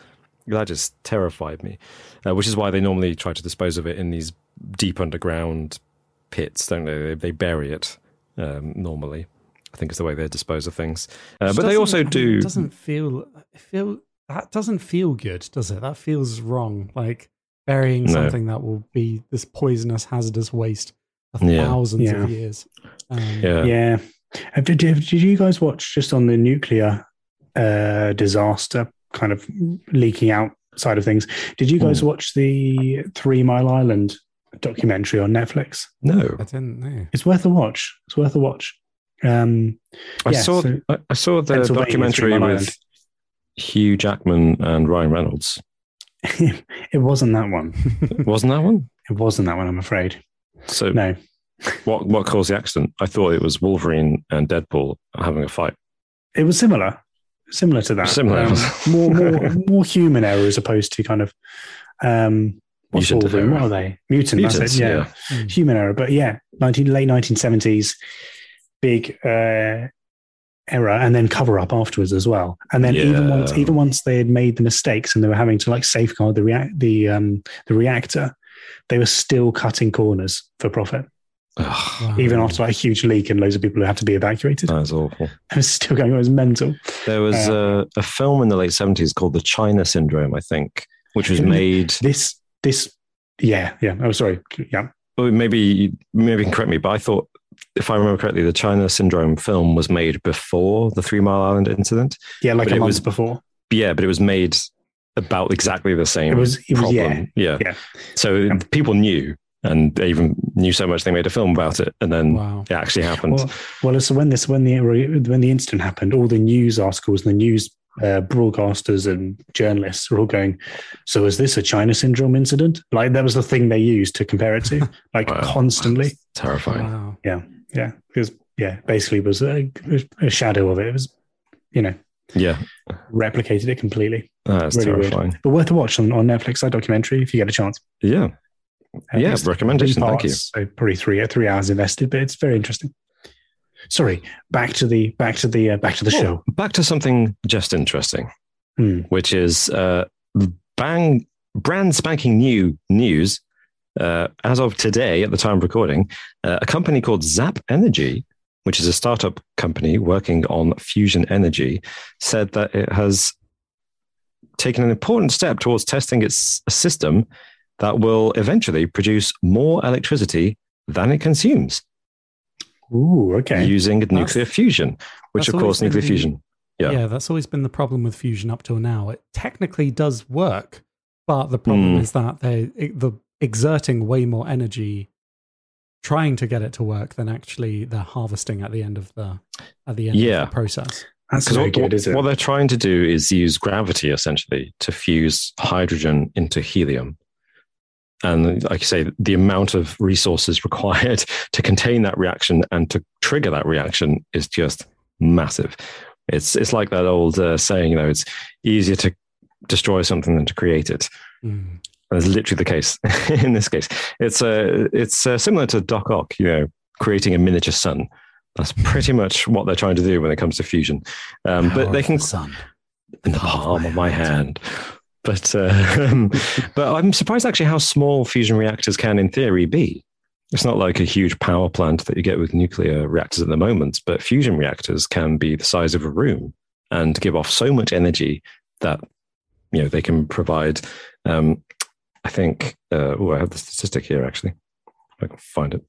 that just terrified me, uh, which is why they normally try to dispose of it in these deep underground pits, don't they? They, they bury it um, normally. I think it's the way they dispose of things. Uh, but they also I mean, do... It doesn't feel, feel... That doesn't feel good, does it? That feels wrong, like burying no. something that will be this poisonous, hazardous waste for yeah. thousands yeah. of years. Um, yeah. Yeah. Did, did you guys watch just on the nuclear uh, disaster kind of leaking out side of things? Did you guys mm. watch the Three Mile Island documentary on Netflix? No, I didn't know. It's worth a watch. It's worth a watch. Um, I yeah, saw. So I saw the documentary with Hugh Jackman and Ryan Reynolds. It wasn't that one. It wasn't that one. It wasn't that one. I'm afraid. So no. What what caused the accident? I thought it was Wolverine and Deadpool having a fight. It was similar, similar to that. Similar, um, more more more human error as opposed to kind of um, what's Wolverine? What are they? Mutant, Mutants, that's it. Yeah, yeah. Mm. Human error. But yeah, nineteen late nineteen seventies, big uh, error, and then cover up afterwards as well. And then yeah. even once even once they had made the mistakes and they were having to like safeguard the react the um, the reactor, they were still cutting corners for profit. Oh, wow. Even after like, a huge leak and loads of people who have to be evacuated. That was awful. It was still going on. It was mental. There was uh, a, a film in the late seventies called The China Syndrome, I think, which was made... This, this, yeah, yeah. Oh, sorry. Yeah. Well, maybe, maybe you can correct me, but I thought, if I remember correctly, the China Syndrome film was made before the Three Mile Island incident. Yeah, like a month was, before. Yeah, but it was made about exactly the same it was, it was, problem. Yeah. yeah. yeah. So yeah. people knew. And they even knew so much they made a film about it, and then wow. it actually happened. Well, well, so when this, when the when the incident happened, all the news articles, and the news uh, broadcasters and journalists were all going, "So is this a China Syndrome incident?" Like that was the thing they used to compare it to, like wow. constantly. That's terrifying. Wow. Yeah, yeah, because yeah, basically it was a, a shadow of it. It was, you know, yeah, replicated it completely. That's really terrifying. Weird. But worth a watch on, on Netflix. That documentary, if you get a chance. Yeah. Uh, yeah, recommendation. Thank you. So probably three three hours invested, but it's very interesting. Sorry, back to the back to the uh, back to the well, show. Back to something just interesting, hmm. which is uh, bang brand spanking new news uh, as of today. At the time of recording, uh, a company called Zap Energy, which is a startup company working on fusion energy, said that it has taken an important step towards testing its system that will eventually produce more electricity than it consumes. Ooh, okay. Using nuclear that's, fusion, which of course nuclear been, fusion. Yeah. yeah, that's always been the problem with fusion up till now. It technically does work, but the problem mm. is that they the exerting way more energy trying to get it to work than actually they're harvesting at the end of the at the end yeah. of the process. That's very good, is it? What they're trying to do is use gravity essentially to fuse hydrogen into helium. And like you say, the amount of resources required to contain that reaction and to trigger that reaction is just massive. It's it's like that old uh, saying, you know, it's easier to destroy something than to create it. Mm. That's literally the case in this case. It's uh, it's uh, similar to Doc Ock, you know, creating a miniature sun. That's pretty much what they're trying to do when it comes to fusion. Um, but they can the sun in the palm of my hand. But uh, but I'm surprised actually how small fusion reactors can in theory be. It's not like a huge power plant that you get with nuclear reactors at the moment, but fusion reactors can be the size of a room and give off so much energy that, you know, they can provide. Um, I think uh, oh I have the statistic here actually. If I can find it.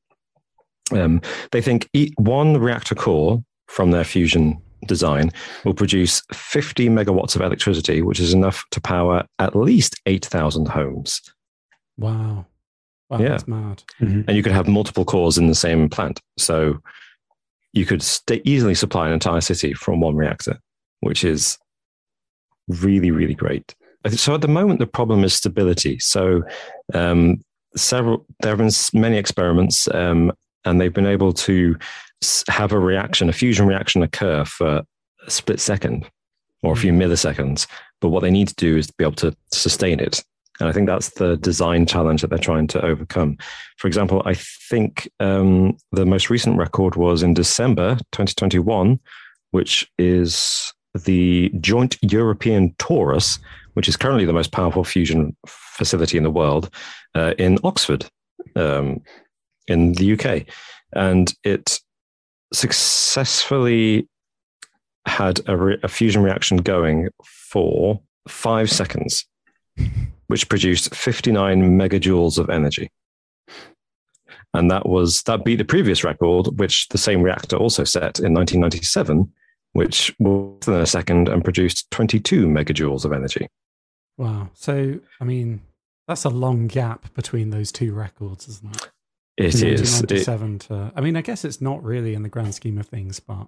Um, they think one reactor core from their fusion design will produce fifty megawatts of electricity, which is enough to power at least eight thousand homes. Wow. Wow, yeah. That's mad. Mm-hmm. And you could have multiple cores in the same plant. So you could st- easily supply an entire city from one reactor, which is really, really great. So at the moment, the problem is stability. So um, several there have been many experiments um, and they've been able to have a reaction, a fusion reaction occur for a split second or a few milliseconds. But what they need to do is to be able to sustain it. And I think that's the design challenge that they're trying to overcome. For example, I think um, the most recent record was in December twenty twenty-one, which is the Joint European Torus, which is currently the most powerful fusion facility in the world, uh, in Oxford, um, in the U K. And it successfully had a, re- a fusion reaction going for five seconds, which produced fifty-nine megajoules of energy. And that was that beat the previous record, which the same reactor also set in nineteen ninety-seven, which was in a second and produced twenty-two megajoules of energy. Wow. So, I mean, that's a long gap between those two records, isn't it? It is. It, to, I mean, I guess it's not really in the grand scheme of things, but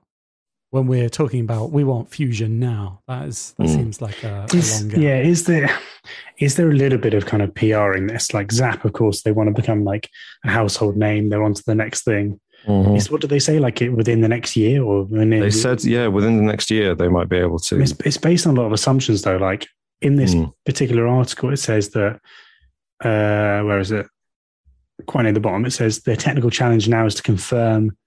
when we're talking about we want fusion now, that is that mm. seems like a, a is, long gap. Yeah, is there is there a little bit of kind of P R in this? Like Zap, of course, they want to become like a household name. They're on to the next thing. Mm-hmm. Is, what do they say? Like it, within the next year, or within, they said yeah, within the next year they might be able to. It's, it's based on a lot of assumptions, though. Like in this mm. particular article, it says that uh, where is it? Quite near the bottom, it says their technical challenge now is to confirm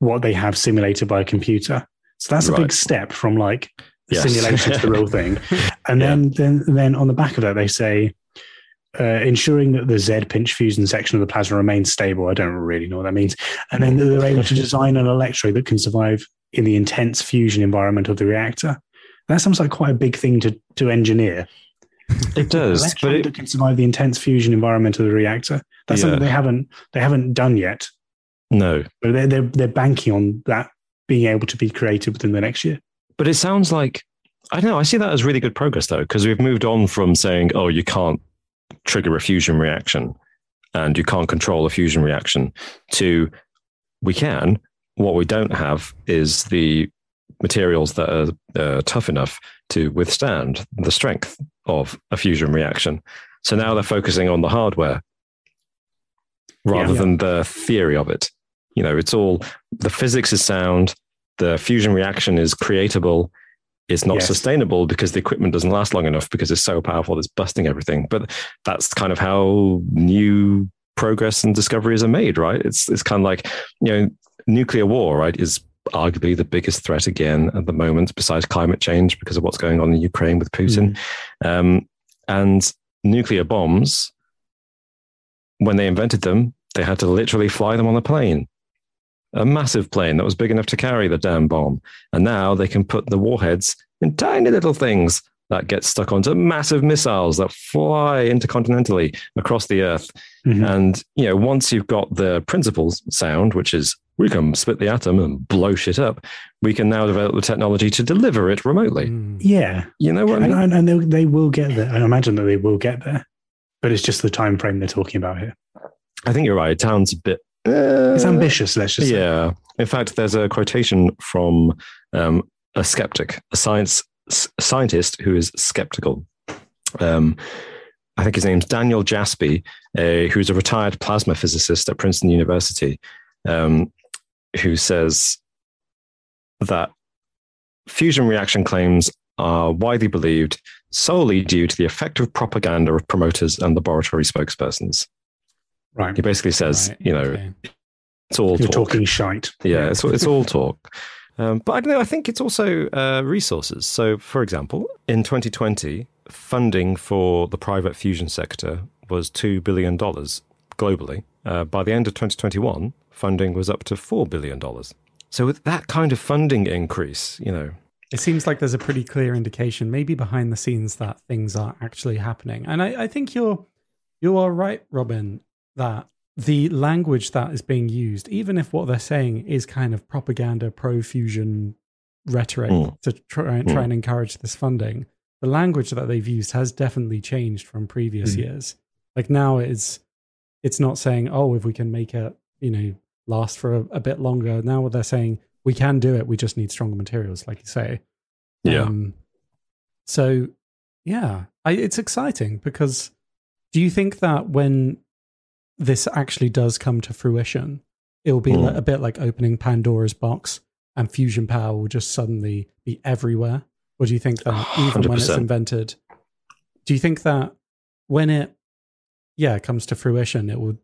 what they have simulated by a computer. So that's right. a big step from like yes. simulation to the real thing. And yeah. then, then, then on the back of that, they say uh, ensuring that the Z-pinch fusion section of the plasma remains stable. I don't really know what that means. And then they're able to design an electrode that can survive in the intense fusion environment of the reactor. That sounds like quite a big thing to to engineer. It does, but it can survive the intense fusion environment of the reactor. That's yeah. something they haven't they haven't done yet. No, but they're, they're they're banking on that being able to be created within the next year. But it sounds like I don't know. I see that as really good progress though, because we've moved on from saying, "Oh, you can't trigger a fusion reaction, and you can't control a fusion reaction," to "We can." What we don't have is the materials that are uh, tough enough to withstand the strength of a fusion reaction. So now they're focusing on the hardware rather yeah, than yeah. the theory of it. You know, it's all the physics is sound, the fusion reaction is creatable. It's not yes. sustainable because the equipment doesn't last long enough because it's so powerful, it's busting everything. But that's kind of how new progress and discoveries are made, right? It's it's kind of like, you know, nuclear war, right, is arguably the biggest threat again at the moment, besides climate change, because of what's going on in Ukraine with Putin. Mm. Um, and nuclear bombs, when they invented them, they had to literally fly them on a plane. A massive plane that was big enough to carry the damn bomb. And now they can put the warheads in tiny little things that get stuck onto massive missiles that fly intercontinentally across the earth. Mm-hmm. And, you know, once you've got the principles sound, which is we can split the atom and blow shit up, we can now develop the technology to deliver it remotely. Yeah. You know what I mean? And, and they will get there. I imagine that they will get there. But it's just the time frame they're talking about here. I think you're right. It sounds a bit... Uh, it's ambitious, let's just yeah. say. Yeah. In fact, there's a quotation from um, a skeptic, a science s- scientist who is skeptical. Um, I think his name's Daniel Jaspie, uh, who's a retired plasma physicist at Princeton University, um, who says that fusion reaction claims are widely believed solely due to the effective propaganda of promoters and laboratory spokespersons. Right. He basically says, right. you know, okay. it's all You're talk. talking shite. Yeah, it's it's all talk. Um, but I don't know. I think it's also uh, resources. So, for example, in twenty twenty, funding for the private fusion sector was two billion dollars globally. Uh, by the end of twenty twenty-one, funding was up to four billion dollars. So with that kind of funding increase, you know, it seems like there's a pretty clear indication, maybe behind the scenes, that things are actually happening. And I, I think you're you are right, Robin, that the language that is being used, even if what they're saying is kind of propaganda, pro-fusion rhetoric mm. to try and, mm. try and encourage this funding, the language that they've used has definitely changed from previous mm. years. Like now it's, it's not saying, oh, if we can make it, you know, last for a, a bit longer. Now they're saying, we can do it. We just need stronger materials, like you say. Yeah. Um, so, yeah, I, it's exciting because do you think that when this actually does come to fruition, it'll be mm. a bit like opening Pandora's box and fusion power will just suddenly be everywhere? Or do you think that even one hundred percent when it's invented, do you think that when it, yeah, comes to fruition, it will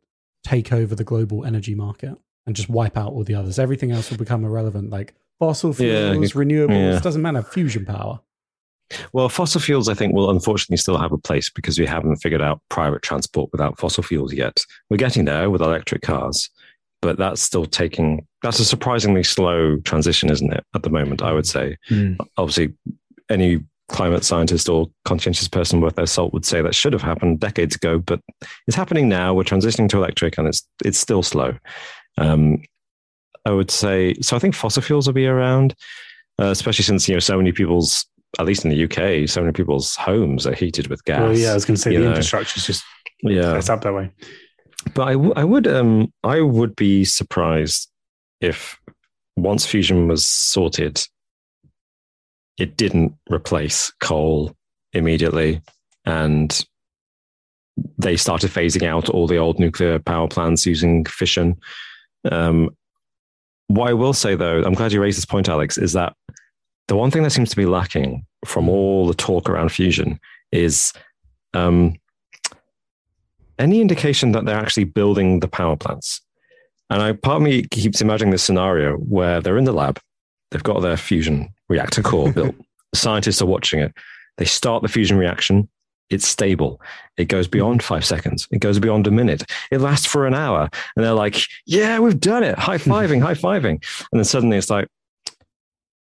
take over the global energy market and just wipe out all the others? Everything else will become irrelevant, like fossil fuels, yeah, renewables, yeah. doesn't matter, fusion power. Well, fossil fuels, I think, will unfortunately still have a place because we haven't figured out private transport without fossil fuels yet. We're getting there with electric cars, but that's still taking, that's a surprisingly slow transition, isn't it, at the moment, I would say. Mm. Obviously, any climate scientist or conscientious person worth their salt would say that should have happened decades ago, but it's happening now. We're transitioning to electric and it's it's still slow. Um, I would say, so I think fossil fuels will be around, uh, especially since, you know, so many people's, at least in the U K, so many people's homes are heated with gas. Well, yeah, I was going to say the infrastructure is just yeah, it's up that way. But I, w- I would, um, I would be surprised if once fusion was sorted, it didn't replace coal immediately, and they started phasing out all the old nuclear power plants using fission. Um, what I will say, though, I'm glad you raised this point, Alex, is that the one thing that seems to be lacking from all the talk around fusion is um, any indication that they're actually building the power plants. And I, part of me keeps imagining this scenario where they're in the lab, they've got their fusion reactor core built, scientists are watching it, they start the fusion reaction, it's stable, it goes beyond five seconds, it goes beyond a minute, it lasts for an hour, and they're like, yeah, we've done it, high-fiving, high-fiving. And then suddenly it's like,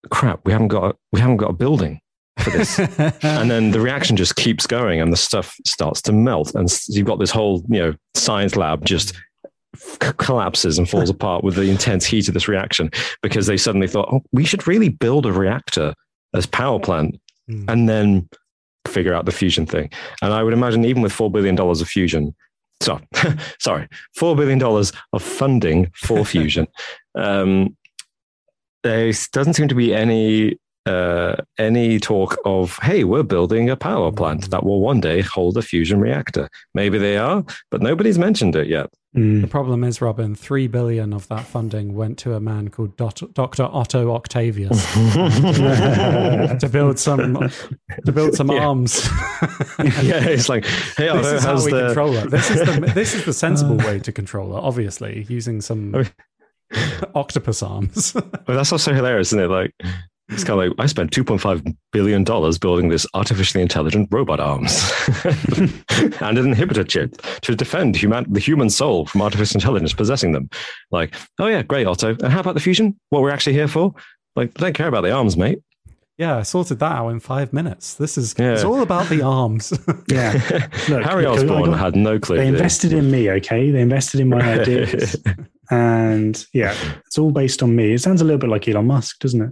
crap, we haven't got a, we haven't got a building for this. And then the reaction just keeps going and the stuff starts to melt. And you've got this whole, you know, science lab just c- collapses and falls apart with the intense heat of this reaction because they suddenly thought, oh, we should really build a reactor as power plant mm. and then figure out the fusion thing. And I would imagine even with four billion dollars of fusion, so, sorry, four billion dollars of funding for fusion, um, there doesn't seem to be any uh, any talk of, hey, we're building a power plant that will one day hold a fusion reactor. Maybe they are, but nobody's mentioned it yet. Mm. The problem is, Robin, three billion of that funding went to a man called Doctor Otto Octavius to build some to build some yeah. arms. Yeah, it's like, hey, this Otto is how has we the... control it. This is the this is the sensible way to control it. Obviously, using some octopus arms. But that's also hilarious, isn't it? Like, it's kind of like, I spent two point five billion dollars building this artificially intelligent robot arms and an inhibitor chip to defend human, the human soul from artificial intelligence possessing them. Like, oh yeah, great, Otto. And how about the fusion? What we're actually here for? Like, I don't care about the arms, mate. Yeah, I sorted that out in five minutes. This is yeah. It's all about the arms. Yeah. Look, Harry Osborne got, had no clue. They invested in me, okay? They invested in my ideas. And yeah, it's all based on me. It sounds a little bit like Elon Musk, doesn't it?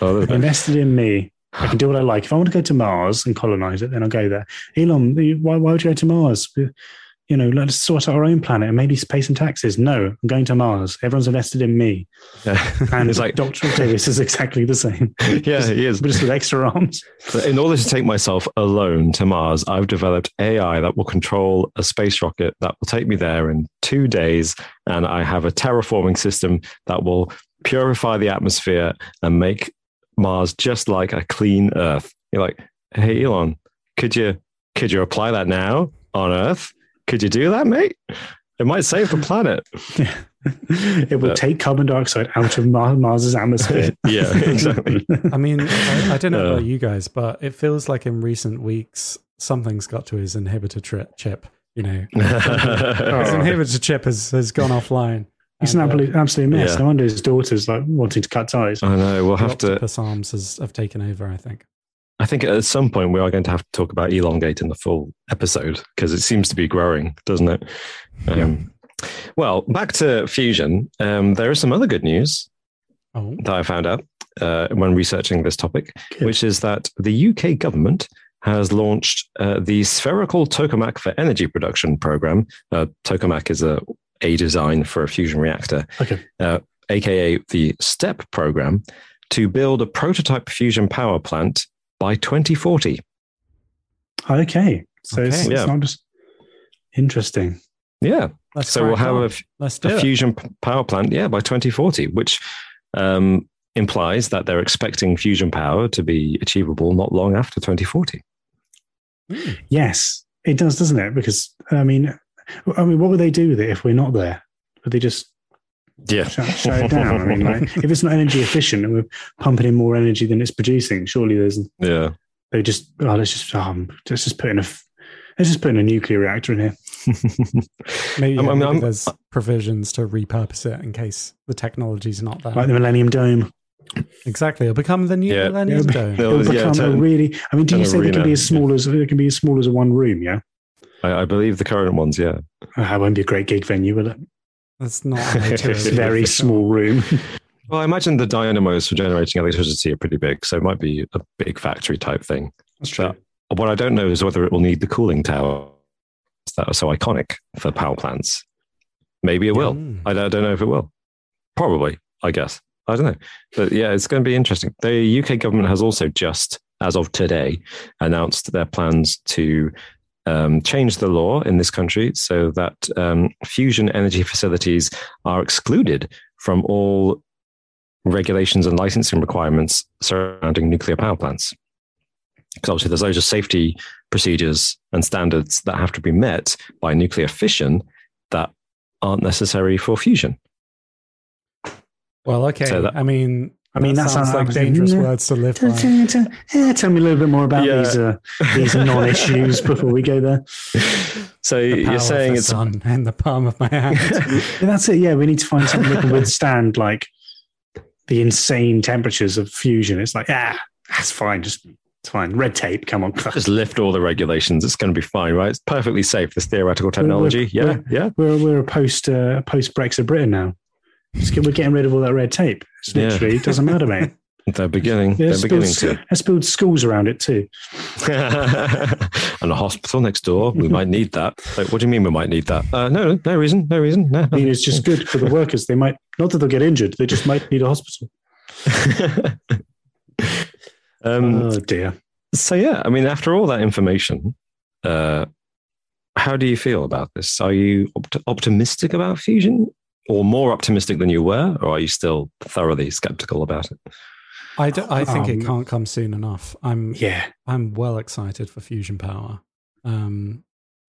Oh, they invested in me. I can do what I like. If I want to go to Mars and colonize it, then I'll go there. Elon, why, why would you go to Mars? You know, let's sort out our own planet and maybe pay some taxes. No, I'm going to Mars. Everyone's invested in me. Yeah. And it's like, Doctor Octavius is exactly the same. Yeah, just, he is. But just with extra arms. In order to take myself alone to Mars, I've developed A I that will control a space rocket that will take me there in two days. And I have a terraforming system that will purify the atmosphere and make Mars just like a clean Earth. You're like, hey, Elon, could you could you apply that now on Earth? Could you do that, mate? It might save the planet. Yeah. It will but, take carbon dioxide out of Mars, Mars's atmosphere. Yeah, exactly. I mean, I, I don't know uh, about you guys, but it feels like in recent weeks, something's got to his inhibitor tri- chip. You know, his inhibitor chip has, has gone offline. It's an absolute, absolute mess. Yeah. No wonder his daughter's like wanting to cut ties. I know. We'll the have to. Octopus arms has, have taken over. I think. I think at some point we are going to have to talk about Elongate in the full episode because it seems to be growing, doesn't it? Yeah. Um, well, back to fusion. Um, there is some other good news oh. that I found out uh, when researching this topic, good. Which is that the U K government has launched uh, the Spherical Tokamak for Energy Production program. Uh, tokamak is a a design for a fusion reactor, okay. uh, aka the STEP program, to build a prototype fusion power plant by twenty forty. Okay, so okay. It's, yeah. it's not just interesting. Yeah, let's so we'll have a, let's a fusion it. power plant, yeah, by twenty forty, which um, implies that they're expecting fusion power to be achievable not long after twenty forty. Mm. Yes, it does, doesn't it? Because I mean. I mean, what would they do with it if we're not there? Would they just yeah. shut, shut it down? I mean, like, if it's not energy efficient and we're pumping in more energy than it's producing, surely there's yeah. They just oh, let's just um, let's just put in a let's just put in a nuclear reactor in here. Maybe, um, yeah, I mean, maybe there's provisions to repurpose it in case the technology's not there, like the Millennium Dome. Exactly, it'll become the new yeah. Millennium it'll, Dome. It'll, it'll yeah, become ten, a really. I mean, do you say arena, they can be as small yeah. as it can be as small as a one room? Yeah. I believe the current ones, yeah. That won't be a great gig venue, will it? That's not it's a very small room. Well, I imagine the dynamos for generating electricity are pretty big, so it might be a big factory type thing. That's true. But what I don't know is whether it will need the cooling tower that are so iconic for power plants. Maybe it will. Mm. I don't know if it will. Probably, I guess. I don't know. But yeah, it's going to be interesting. The U K government has also just, as of today, announced their plans to Um, change the law in this country so that um, fusion energy facilities are excluded from all regulations and licensing requirements surrounding nuclear power plants. Because obviously there's loads of safety procedures and standards that have to be met by nuclear fission that aren't necessary for fusion. Well, okay. So that- I mean... I mean, that, that sounds, sounds like dangerous words to live by. Yeah, tell me a little bit more about yeah. these uh, these non-issues before we go there. So the you're saying it's on in the palm of my hand. Yeah, that's it. Yeah, we need to find something that can withstand like the insane temperatures of fusion. It's like, ah, that's fine. Just it's fine. Red tape. Come on, just lift all the regulations. It's going to be fine, right? It's perfectly safe. This theoretical technology. We're, we're, yeah, we're, yeah. We're we're a post uh, post Brexit Britain now. We're getting rid of all that red tape. It's literally, yeah. It doesn't matter, mate. They're beginning. Yeah, they're build, beginning to. Let's build schools around it too. And a hospital next door. We might need that. Like, what do you mean we might need that? Uh, no, no reason. No reason. No. I mean, it's just good for the workers. They might, not that they'll get injured. They just might need a hospital. Um, oh dear. So yeah, I mean, after all that information, uh, how do you feel about this? Are you opt- optimistic about fusion, or more optimistic than you were, or are you still thoroughly skeptical about it? I, d- I think um, it can't come soon enough. I'm yeah. I'm well excited for fusion power. Um,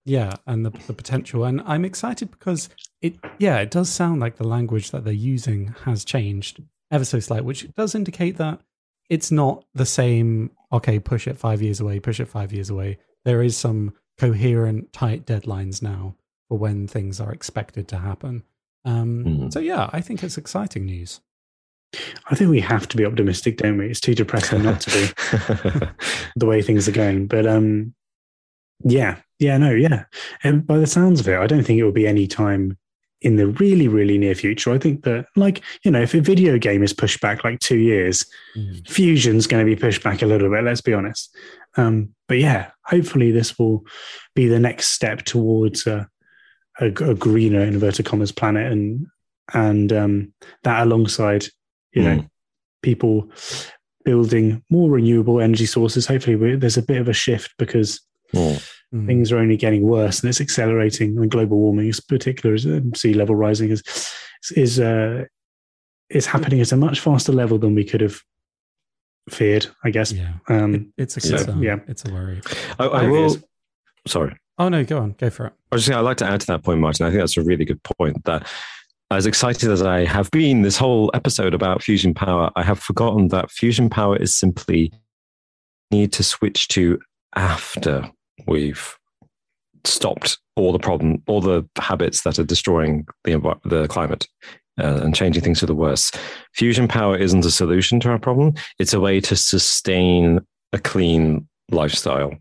yeah, and the, the potential, and I'm excited because it yeah it does sound like the language that they're using has changed ever so slightly, which does indicate that it's not the same. Okay, push it five years away. Push it five years away. There is some coherent, tight deadlines now for when things are expected to happen. Um, mm. So yeah, I think it's exciting news. I think we have to be optimistic, don't we? It's too depressing not to be the way things are going. But um, yeah, yeah, no, yeah. And by the sounds of it, I don't think it will be any time in the really, really near future. I think that, like, you know, if a video game is pushed back like two years, mm. fusion's going to be pushed back a little bit, let's be honest. Um, but yeah, hopefully this will be the next step towards uh, a, a greener, inverted commas, planet. And, and um, that alongside... You know, mm. people building more renewable energy sources. Hopefully we're, there's a bit of a shift because mm. things are only getting worse and it's accelerating. And global warming, in particular, sea level rising is is uh, is happening at a much faster level than we could have feared, I guess. Yeah, um, it, it's a concern. So, yeah, it's a worry. I, I will. Sorry. Oh no, go on, go for it. I was just saying, I'd like to add to that point, Martin. I think that's a really good point. That. As excited as I have been this whole episode about fusion power, I have forgotten that fusion power is simply need to switch to after we've stopped all the problem, all the habits that are destroying the the climate uh, and changing things for the worse. Fusion power isn't a solution to our problem. It's a way to sustain a clean lifestyle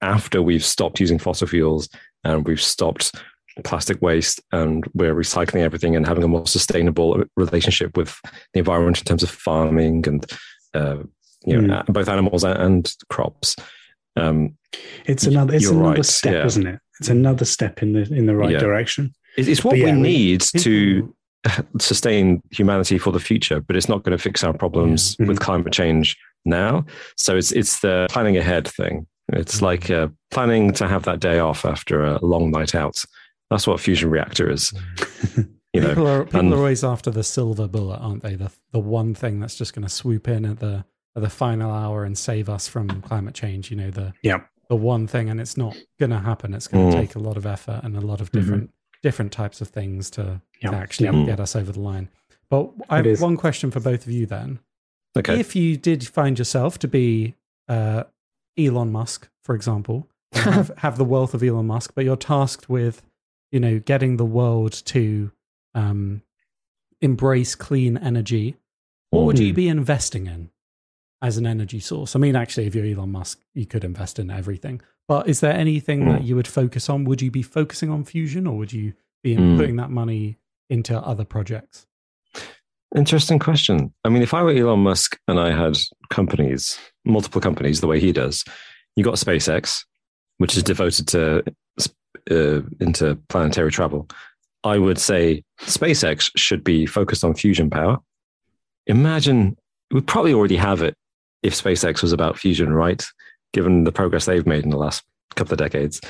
after we've stopped using fossil fuels and we've stopped plastic waste, and we're recycling everything and having a more sustainable relationship with the environment in terms of farming and uh, you know mm. both animals and crops. Um, it's another it's another right. step, yeah. isn't it? It's another step in the in the right yeah. direction. It's, it's what but we yeah, need it, to sustain humanity for the future, but it's not going to fix our problems yeah. with mm. climate change now. So it's it's the planning ahead thing. It's like uh, planning to have that day off after a long night out. That's what a fusion reactor is. You know, people are, people and, are always after the silver bullet, aren't they? The the one thing that's just going to swoop in at the at the final hour and save us from climate change. You know, the yeah. the one thing, and it's not going to happen. It's going to mm. take a lot of effort and a lot of different mm-hmm. different types of things to, yep. to actually yep. get us over the line. But I have one question for both of you then. Okay. If you did find yourself to be uh, Elon Musk, for example, have, have the wealth of Elon Musk, but you're tasked with you know, getting the world to um, embrace clean energy, what would you be investing in as an energy source? I mean, actually, if you're Elon Musk, you could invest in everything. But is there anything mm. that you would focus on? Would you be focusing on fusion, or would you be mm. putting that money into other projects? Interesting question. I mean, if I were Elon Musk and I had companies, multiple companies, the way he does, you got SpaceX, which is devoted to Uh, into planetary travel. I would say SpaceX should be focused on fusion power. Imagine, we probably already have it if SpaceX was about fusion, right? Given the progress they've made in the last couple of decades.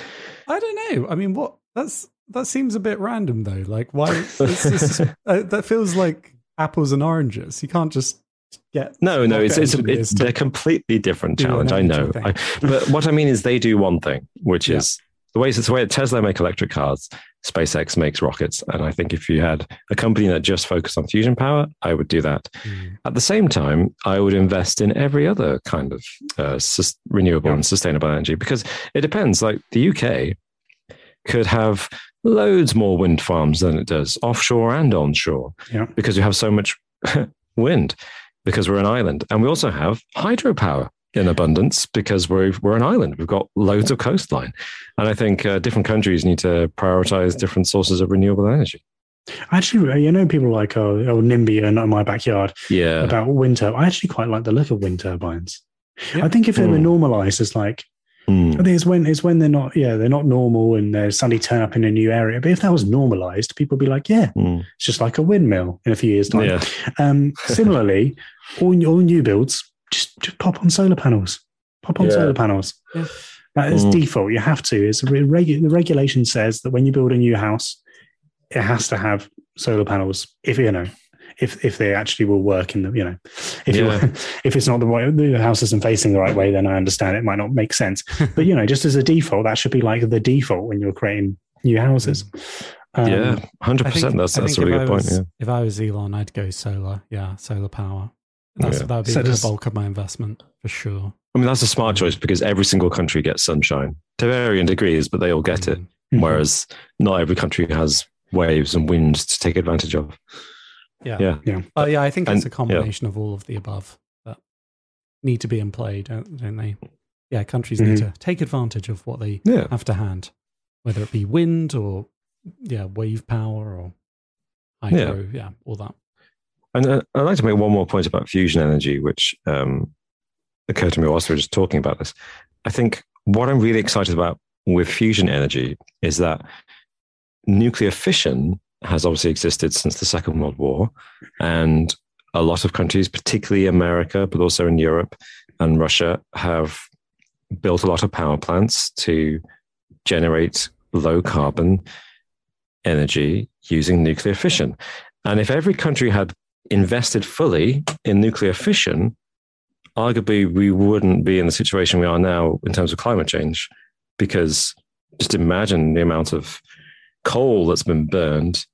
I don't know. I mean, what that's that seems a bit random though. Like, why? It's, it's, uh, that feels like apples and oranges. You can't just get no, no. It's it's, it's they're completely different challenge. I know, I, but what I mean is they do one thing, which yeah. is. The way it's the way Tesla make electric cars, SpaceX makes rockets. And I think if you had a company that just focused on fusion power, I would do that. Mm. At the same time, I would invest in every other kind of uh, sus- renewable yeah. and sustainable energy, because it depends. Like the U K could have loads more wind farms than it does offshore and onshore yeah. because we have so much wind because we're an island. And we also have hydropower in abundance because we're we're an island. We've got loads of coastline. And I think uh, different countries need to prioritize different sources of renewable energy. Actually, you know, people like, oh, oh NIMBY are not in my backyard yeah. about wind turbines. I actually quite like the look of wind turbines. Yep. I think if they mm. were normalized, it's like, mm. I think it's when, it's when they're not, yeah, they're not normal and they suddenly turn up in a new area. But if that was normalized, people would be like, yeah, mm. it's just like a windmill in a few years' time. Yeah. Um, similarly, all, all new builds, just, just pop on solar panels. Pop on yeah. solar panels. Yeah. That is mm. default. You have to. It's a regu- the regulation says that when you build a new house, it has to have solar panels. If you know, if if they actually will work in the, you know, if yeah. you, if it's not the way the house isn't facing the right way, then I understand it might not make sense. But you know, just as a default, that should be like the default when you're creating new houses. Um, yeah, one hundred percent. That's that's a really good was, point. Yeah. If I was Elon, I'd go solar. Yeah, solar power. That's, yeah. That would be so the bulk of my investment for sure. I mean, that's a smart choice because every single country gets sunshine to varying degrees, but they all get it. Mm-hmm. Whereas not every country has waves and winds to take advantage of. Yeah. Yeah. Yeah. Oh, yeah. I think and, it's a combination yeah. of all of the above that need to be in play, don't, don't they? Yeah. Countries mm-hmm. need to take advantage of what they yeah. have to hand, whether it be wind or, yeah, wave power or hydro. Yeah. yeah all that. And uh, I'd like to make one more point about fusion energy, which, um, occurred to me whilst we were just talking about this. I think what I'm really excited about with fusion energy is that nuclear fission has obviously existed since the Second World War, and a lot of countries, particularly America, but also in Europe and Russia, have built a lot of power plants to generate low carbon energy using nuclear fission. And if every country had invested fully in nuclear fission, arguably, we wouldn't be in the situation we are now in terms of climate change, because just imagine the amount of coal that's been burned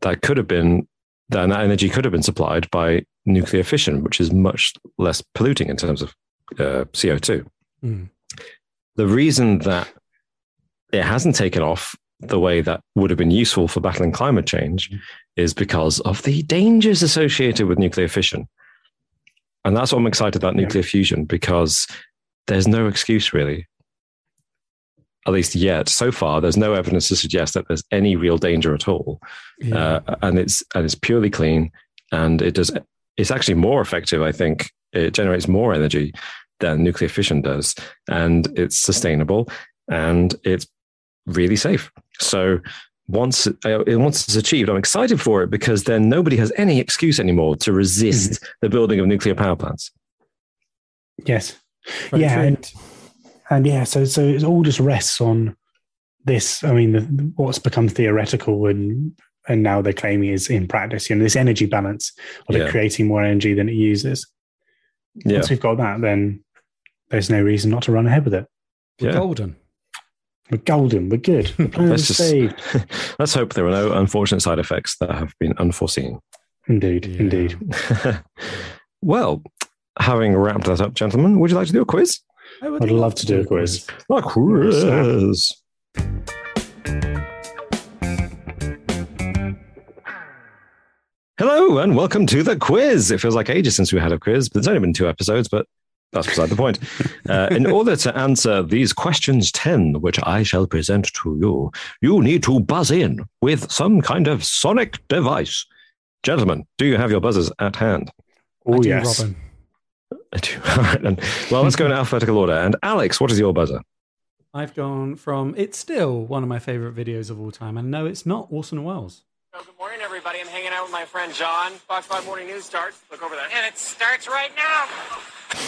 that could have been, that energy could have been supplied by nuclear fission, which is much less polluting in terms of uh, C O two. Mm. The reason that it hasn't taken off the way that would have been useful for battling climate change mm. is because of the dangers associated with nuclear fission. And that's what I'm excited about nuclear yeah. fusion, because there's no excuse really, at least yet. So far, there's no evidence to suggest that there's any real danger at all. Yeah. Uh, and it's and it's purely clean, and it does. It's actually more effective, I think. It generates more energy than nuclear fission does, and it's sustainable, and it's really safe. So once it, once it's achieved, I'm excited for it, because then nobody has any excuse anymore to resist mm-hmm. the building of nuclear power plants. Yes. Right. Yeah. And, and yeah, so so it all just rests on this. I mean, the, what's become theoretical and and now they're claiming is in practice, you know, this energy balance of yeah. it creating more energy than it uses. Yeah. Once we've got that, then there's no reason not to run ahead with it. We're yeah. golden. We're golden. We're good. Let's just saved. Let's hope there are no unfortunate side effects that have been unforeseen. Indeed, yeah. indeed. Well, having wrapped that up, gentlemen, would you like to do a quiz? I would I'd love to do a quiz. A quiz. quiz. Hello and welcome to the quiz. It feels like ages since we had a quiz, but there's only been two episodes, but that's beside the point. Uh, in order to answer these questions ten, which I shall present to you, you need to buzz in with some kind of sonic device. Gentlemen, do you have your buzzers at hand? Oh, I do, yes. Robin. I do. All right, then. Well, let's go in alphabetical order. And Alex, what is your buzzer? I've gone from, it's still one of my favorite videos of all time. And no, it's not Orson Welles. Well, good morning, everybody. I'm hanging out with my friend John. Fox five Morning News starts. Look over there. And it starts right now. uh,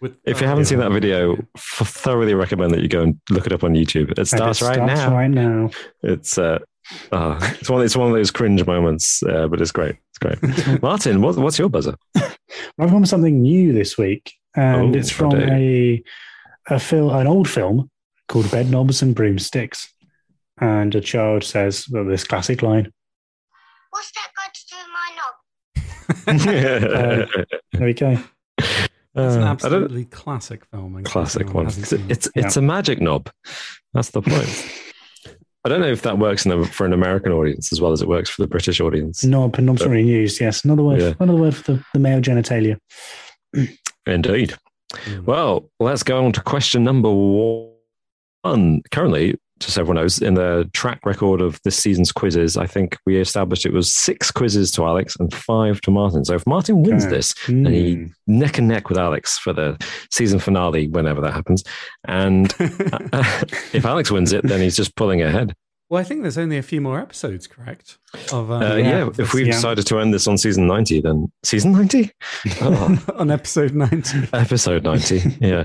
with, if you uh, haven't seen that video, f- thoroughly recommend that you go and look it up on YouTube. It starts, it right, starts now. right now. It's uh, uh, it's one it's one of those cringe moments, uh, but it's great. It's great. Martin, what, what's your buzzer? I've found something new this week, and oh, it's from a a film, an old film called Bedknobs and Broomsticks, and a child says well, this classic line: "What's that going to do with my knob?" uh, there we go. It's an absolutely classic film. Classic one. It's it's, it's yeah. a magic knob. That's the point. I don't know if that works in a, for an American audience as well as it works for the British audience. Knob, knob's but, really used. Yes, another word. Yeah. Another word for the, the male genitalia. Indeed. Mm. Well, let's go on to question number one. Currently, just so everyone knows, in the track record of this season's quizzes, I think we established it was six quizzes to Alex and five to Martin. So if Martin wins okay. this, mm. then he neck and neck with Alex for the season finale, whenever that happens. And uh, if Alex wins it, then he's just pulling ahead. Well, I think there's only a few more episodes, correct? Of, um, uh, yeah, yeah, if we yeah. decided to end this on season ninety, then season ninety? Oh. On episode ninety. Episode ninety, yeah.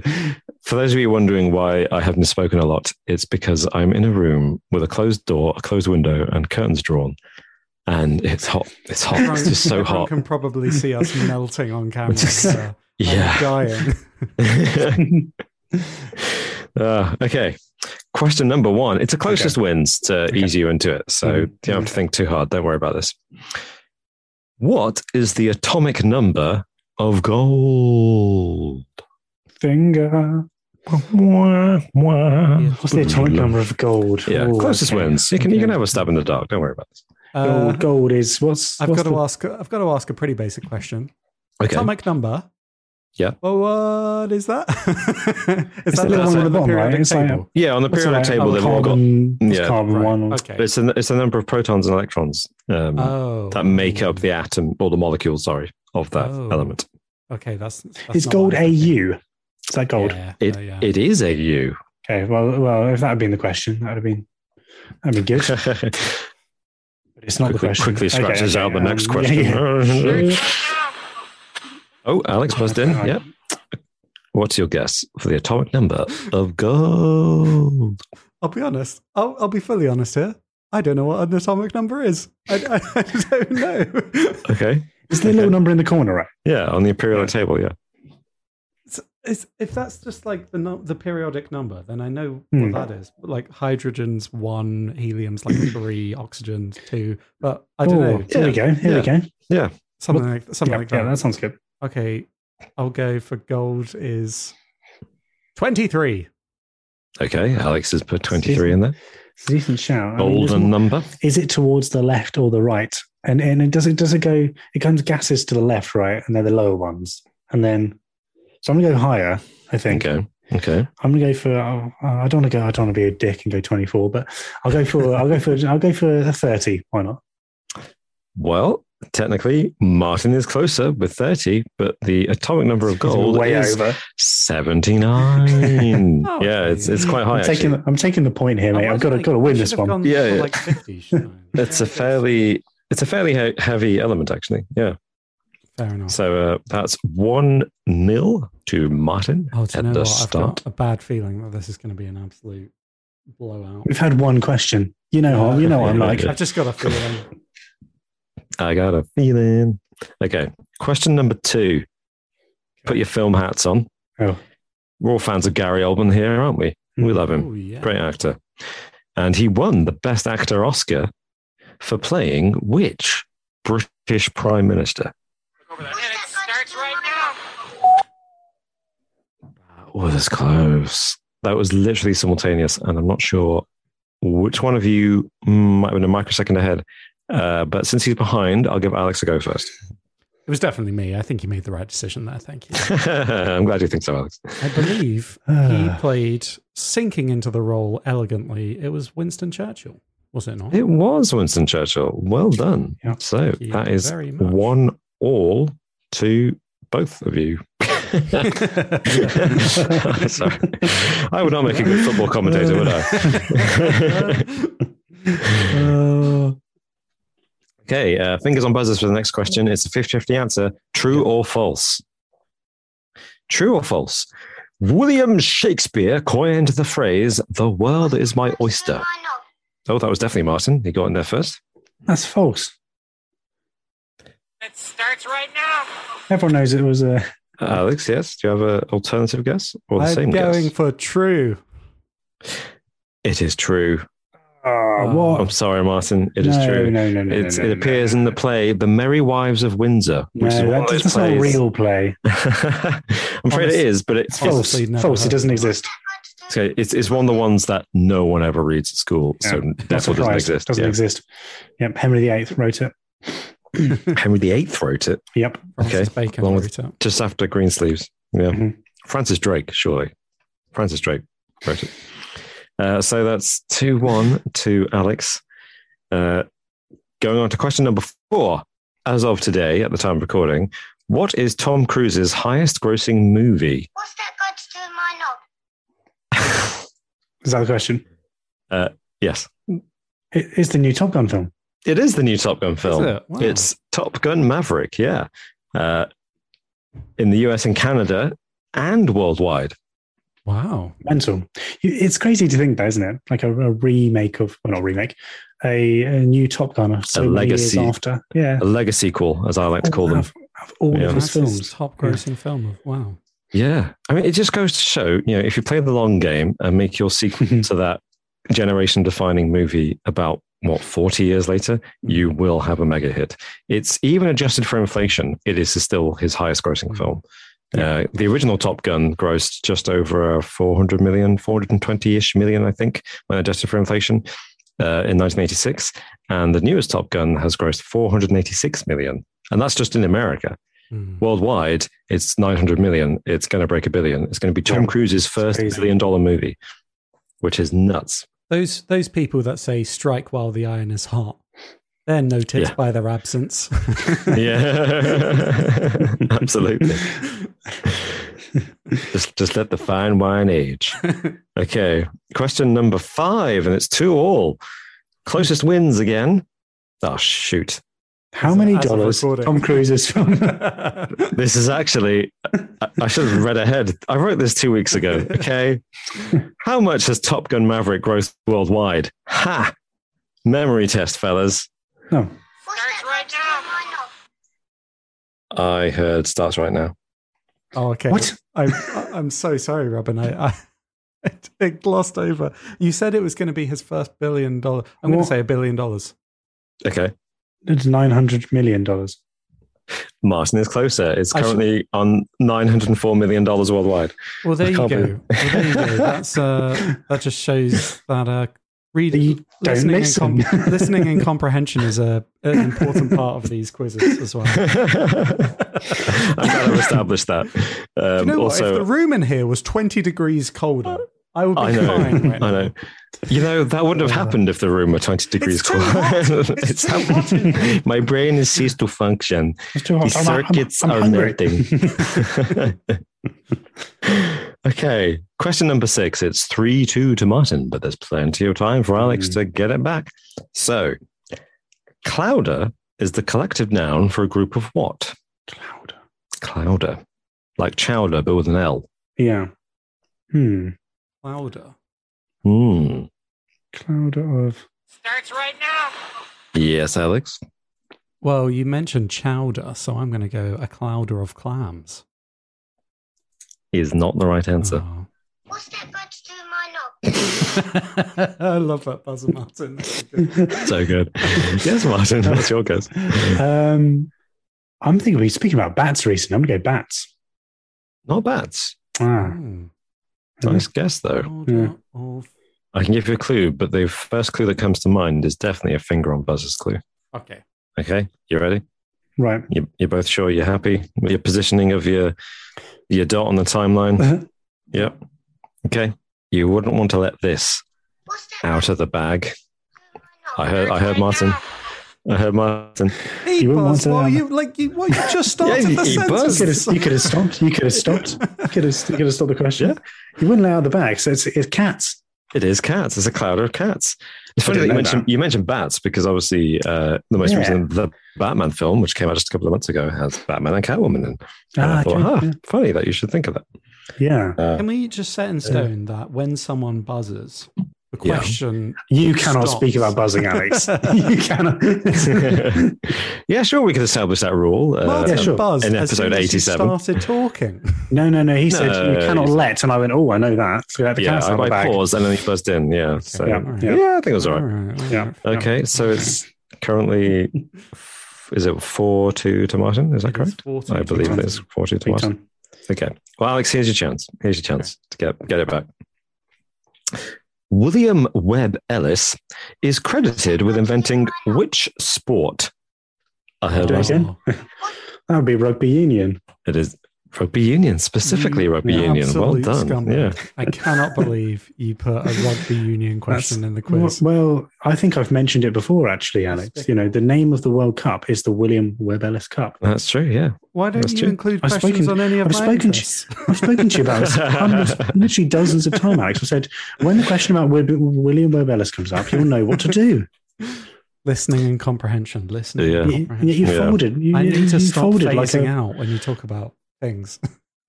For those of you wondering why I haven't spoken a lot, it's because I'm in a room with a closed door, a closed window, and curtains drawn. And it's hot. It's hot. Everyone, it's just so hot. You can probably see us melting on camera. Just, so yeah. Dying. uh, okay. Question number one. It's the closest okay. wins to okay. ease you into it. So mm-hmm. you don't have to think too hard. Don't worry about this. What is the atomic number of gold? Finger. What's the atomic number of gold? Yeah, oh, closest okay. wins. You can okay. you can have a stab in the dark. Don't worry about this. Gold, uh, gold is what's. I've what's got the... to ask. I've got to ask a pretty basic question. Okay. Atomic number. Yeah. Well, what is that? is it's that the one on the bottom, right? It's like, yeah, on the periodic like, table, they've all got. Yeah, carbon right. one. Okay. It's the it's the number of protons and electrons um, oh. that make up the atom or the molecule. Sorry, of that oh. element. Okay, that's. that's it's gold A U. Thinking. Is that gold? Yeah. It oh, yeah. it is A U. Okay. Well, well, if that had been the question, that would have been that'd be good. But it's not quickly, the question. Quickly scratches okay, okay, out the um, next question. Yeah, yeah. Oh, Alex buzzed in. Yep. What's your guess for the atomic number of gold? I'll be honest. I'll, I'll be fully honest here. I don't know what an atomic number is. I, I, I don't know. Okay. It's the okay. little number in the corner, right? Yeah, on the periodic yeah. table, yeah. It's, it's, if that's just like the the periodic number, then I know what mm. that is. But like hydrogen's one, helium's like three, oxygen's two. But I don't oh, know. Here yeah. we go. Here yeah. we go. Yeah. Something well, like something yeah, like that. Yeah, that sounds good. Okay, I'll go for gold is twenty-three. Okay, Alex has put twenty-three in there. It's a decent shout. Golden I mean, number. Is it towards the left or the right? And and it does it does it go? It comes gases to the left, right, and they're the lower ones. And then so I'm gonna go higher. I think. Okay. Okay. I'm gonna go for. Oh, I don't want to go. I don't want to be a dick and go twenty-four, but I'll go for. I'll go for. I'll go for a thirty. Why not? Well. Technically, Martin is closer with thirty, but the atomic number of gold way is over. seventy-nine. oh, yeah, it's it's quite high. I'm taking, I'm taking the point here, mate. I've got to got to win this one. Yeah, yeah. Like fifty, it's a fairly it's a fairly heavy element, actually. Yeah, fair enough. So uh, that's one nil to Martin oh, to at the what? start. I've got a bad feeling that this is going to be an absolute blowout. We've had one question. You know, yeah, you know, yeah, what I'm yeah, like. I've just got a feeling. I got a feeling. Okay. Question number two. Put your film hats on. Oh. We're all fans of Gary Oldman here, aren't we? We love him. Ooh, yeah. Great actor. And he won the Best Actor Oscar for playing which British Prime Minister? Over there. And it starts right now. That was close. That was literally simultaneous. And I'm not sure which one of you might have been a microsecond ahead. Uh, but since he's behind, I'll give Alex a go first. It was definitely me. I think you made the right decision there. Thank you. I'm glad you think so, Alex. I believe he played, sinking into the role elegantly, it was Winston Churchill, was it not? It was Winston Churchill. Well done. Yeah, so that is one all to both of you. Sorry. I would not make a good football commentator, would I? uh, Okay, uh, fingers on buzzers for the next question. It's a fifty-fifty answer. True or false? True or false? William Shakespeare coined the phrase, "The world is my oyster." Oh, that was definitely Martin. He got in there first. That's false. It starts right now. Everyone knows it was a... Uh, Alex, yes. Do you have an alternative guess? Or the I'm same guess? I'm going for true. It is true. Oh, what? I'm sorry, Martin. It no, is true. No, no, no, it's, no, no, it appears no, no, no. in the play "The Merry Wives of Windsor," which no, is one that of those plays. Not a real play. I'm afraid honestly, it is, but it's false. It's, false. It doesn't exist. Okay, it's it's one of the ones that no one ever reads at school, yeah. so therefore doesn't exist. Doesn't yeah. exist. Yep. Henry the eighth wrote it. Henry the eighth wrote it. Yep. Francis okay. Bacon Along wrote with, it. Just after Greensleeves. Yeah. Mm-hmm. Francis Drake, surely. Francis Drake wrote it. Uh, so that's two one to Alex. Uh, going on to question number four. As of today, at the time of recording, what is Tom Cruise's highest grossing movie? What's that got to do with my knob? Is that the question? Uh, yes. It is the new Top Gun film. It is the new Top Gun film. It? Wow. It's Top Gun Maverick, yeah. Uh, in the U S and Canada and worldwide. Wow. Mental. It's crazy to think that, isn't it? Like a, a remake of, well, not remake, a, a new Top Gun. So a legacy. Years after. Yeah. A legacy call, as I like to call them. Of, of all yeah. of his films. Top grossing yeah. film. Wow. Yeah. I mean, it just goes to show, you know, if you play the long game and make your sequel to that generation defining movie about what, forty years later, you will have a mega hit. It's even adjusted for inflation. It is still his highest grossing film. Uh, the original Top Gun grossed just over four hundred million, four hundred twenty-ish million, I think, when adjusted for inflation uh, in nineteen eighty-six. And the newest Top Gun has grossed four hundred eighty-six million. And that's just in America. Mm. Worldwide, it's nine hundred million. It's going to break a billion. It's going to be Tom yeah. Cruise's first billion dollar movie, which is nuts. Those those people that say strike while the iron is hot, they're noted yeah. by their absence. yeah, absolutely. just just let the fine wine age. Okay, question number five, and it's two all. Closest wins again. Oh, shoot. How many As dollars Tom Cruise is from? This is actually, I, I should have read ahead. I wrote this two weeks ago. Okay. How much has Top Gun Maverick grossed worldwide? Ha! Memory test, fellas. No. Starts right now. I heard starts right now. Oh, okay. What? I'm, I'm so sorry, Robin. I, I, I glossed over. You said it was going to be his first billion dollar. I'm what? going to say a billion dollars. Okay. It's nine hundred million dollars. Martin is closer. It's currently should... on nine hundred four million dollars worldwide. Well, there, you go. Well, there you go. That's, uh, that just shows that uh, reading, listening, listen. and com- listening and comprehension is a, an important part of these quizzes as well. I'm glad I've established that. Um, Do you know also... what? If the room in here was twenty degrees colder, I would be I know, fine right now. I know. You know, that wouldn't have happened if the room were twenty degrees it's colder. It's it's too hot. Hot. My brain has ceased to function. It's too hot. The circuits I'm, I'm, I'm are melting. Okay. Question number six. It's three two to Martin, but there's plenty of time for Alex mm. to get it back. So, clouder is the collective noun for a group of what? Clouder. Clouder. Like chowder, but with an L. Yeah. Hmm. Clouder. Hmm. Clouder of. Starts right now. Yes, Alex. Well, you mentioned chowder, so I'm going to go a clouder of clams. Is not the right answer. Oh. What's that bunch to my knob? I love that buzzer, Martin. So good. Yes, Martin, that's your guess. Um, I'm thinking we speaking about bats recently. I'm going to go bats. Not bats. Ah. Hmm. Nice guess, though. Yeah. I can give you a clue, but the first clue that comes to mind is definitely a finger on buzzers clue. Okay. Okay. You ready? Right. You, you're both sure you're happy with your positioning of your your dot on the timeline? Uh-huh. Yep. Okay. You wouldn't want to let this out of the bag. I heard. I heard Martin. I heard Martin. Hey, you buzz, want well, to, um, you, like, you, well, you just started yeah, you, the you sentence. You could, have, you could have stopped. You could have stopped. You could have, you could have stopped the question. Yeah. You wouldn't allow the bag. So it's, it's cats. It is cats. It's a cloud of cats. It's funny that you mentioned, that. you mentioned bats because obviously uh, the most yeah. recent the Batman film, which came out just a couple of months ago, has Batman and Catwoman in. And ah, I thought, huh, yeah. funny that you should think of that. Yeah. Uh, Can we just set in stone yeah. that when someone buzzes... The question yeah. you cannot stops. Speak about buzzing, Alex. You cannot. Yeah, sure, we could establish that rule. Well, uh, yeah, sure. Buzz in episode eighty-seven. Started talking. No, no, no. He no, said you cannot let, and I went, oh, I know that. So I had the yeah, I, I paused and then he buzzed in. Yeah, okay. so yeah. Right. yeah, I think it was all right. All right, all right. Yeah. Okay, so it's currently is it four two to Martin? Is that correct? It's I believe two it's four two to Martin. Time. Okay. Well, Alex, here's your chance. Here's your chance okay. to get get it back. William Webb Ellis is credited with inventing which sport? I heard that. That would be rugby union. It is rugby union, specifically rugby yeah, union. Well done. Scumbag. Yeah. I cannot believe you put a rugby union question in the quiz. Well, I think I've mentioned it before, actually, Alex. You know, the name of the World Cup is the William Webb Ellis Cup. That's true, yeah. Why don't That's you true. Include I've questions spoken, on any of I've my spoken to, I've spoken to you about this literally dozens of times, Alex. I said, when the question about William Webb Ellis comes up, you'll know what to do. Listening and comprehension. Listening yeah. and comprehension. You, you folded. Yeah. You, I need to stop phasing like a, out when you talk about things.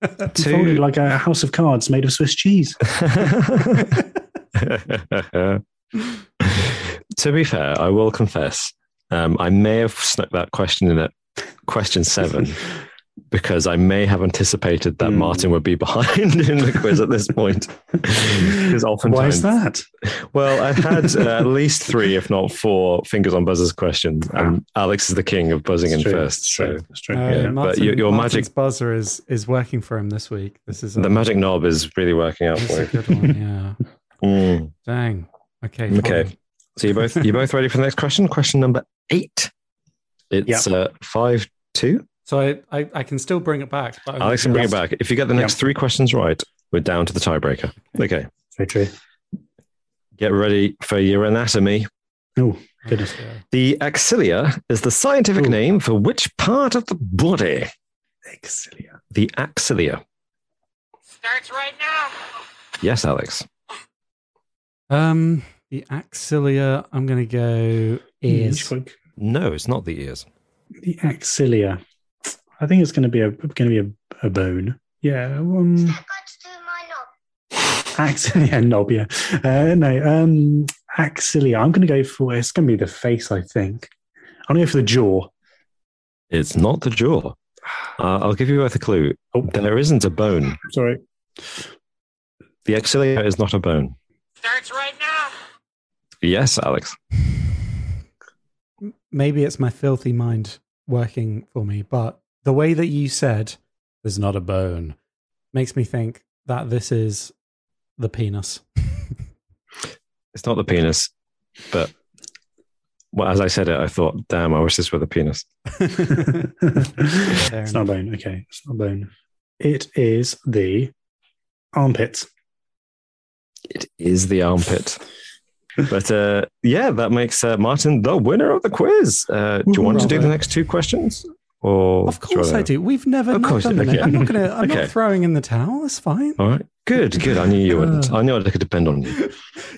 You two, folded like a house of cards made of Swiss cheese. To be fair, I will confess, um, I may have snuck that question in at question seven because I may have anticipated that mm. Martin would be behind in the quiz at this point. Why is that? Well, I've had uh, at least three, if not four, fingers on buzzers questions. Um, Alex is the king of buzzing in first. So, that's true. Uh, yeah. Martin, but your, your magic buzzer is is working for him this week. This is a, the magic knob is really working out for him. Good one, yeah. Mm. Dang. Okay. Fine. Okay. So you both you both ready for the next question? Question number eight. It's yep. uh, five two. So I, I, I can still bring it back. But Alex can bring it back. If you get the next yep. three questions right, we're down to the tiebreaker. Okay. Very true. Get ready for your anatomy. Oh, goodness. The axilla is the scientific Ooh. name for which part of the body? Axilla. The axilla. Starts right now. Yes, Alex. Um, the axilla, I'm going to go ears. No, it's not the ears. The axilla. I think it's going to be a going to be a, a bone. Yeah. Um, Step my knob. Axilla knob. Yeah. Uh, no. Um, axilla. I'm going to go for. It's going to be the face. I think. I'm going to go for the jaw. It's not the jaw. Uh, I'll give you both a clue. Oh. There isn't a bone. Sorry. The axilla is not a bone. Starts right now. Yes, Alex. Maybe it's my filthy mind working for me, but the way that you said there's not a bone makes me think that this is the penis. It's not the penis, but well, as I said it, I thought, damn, I wish this were the penis. It's enough. Not a bone. Okay. It's not a bone. It is the armpit. It is the armpit. But uh, yeah, that makes uh, Martin the winner of the quiz. Uh, do you want Robert. to do the next two questions? Or of course do I, I do. We've never of course, done okay. it. I'm not going to. I'm okay. not throwing in the towel. It's fine. All right. Good. Good. I knew you wouldn't. I knew I could depend on you.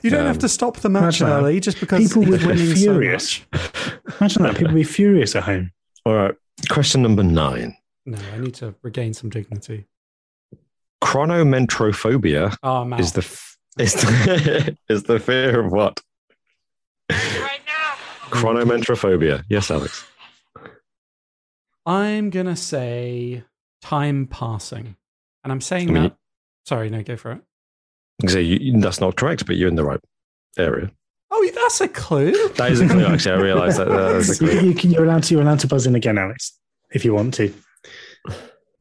You don't um, have to stop the match early just because people would be furious. So imagine that people would be furious at home. All right. Question number nine. No, I need to regain some dignity. Chronomentrophobia oh, is the. F- Is the, is the fear of what? Right now. Chronomentrophobia. Yes, Alex. I'm going to say time passing. And I'm saying I mean, that... Sorry, no, go for it. So you, that's not correct, but you're in the right area. Oh, that's a clue. That is a clue, actually. I realise that. that is a clue. You, you can, you're, allowed to, you're allowed to buzz in again, Alex, if you want to. What's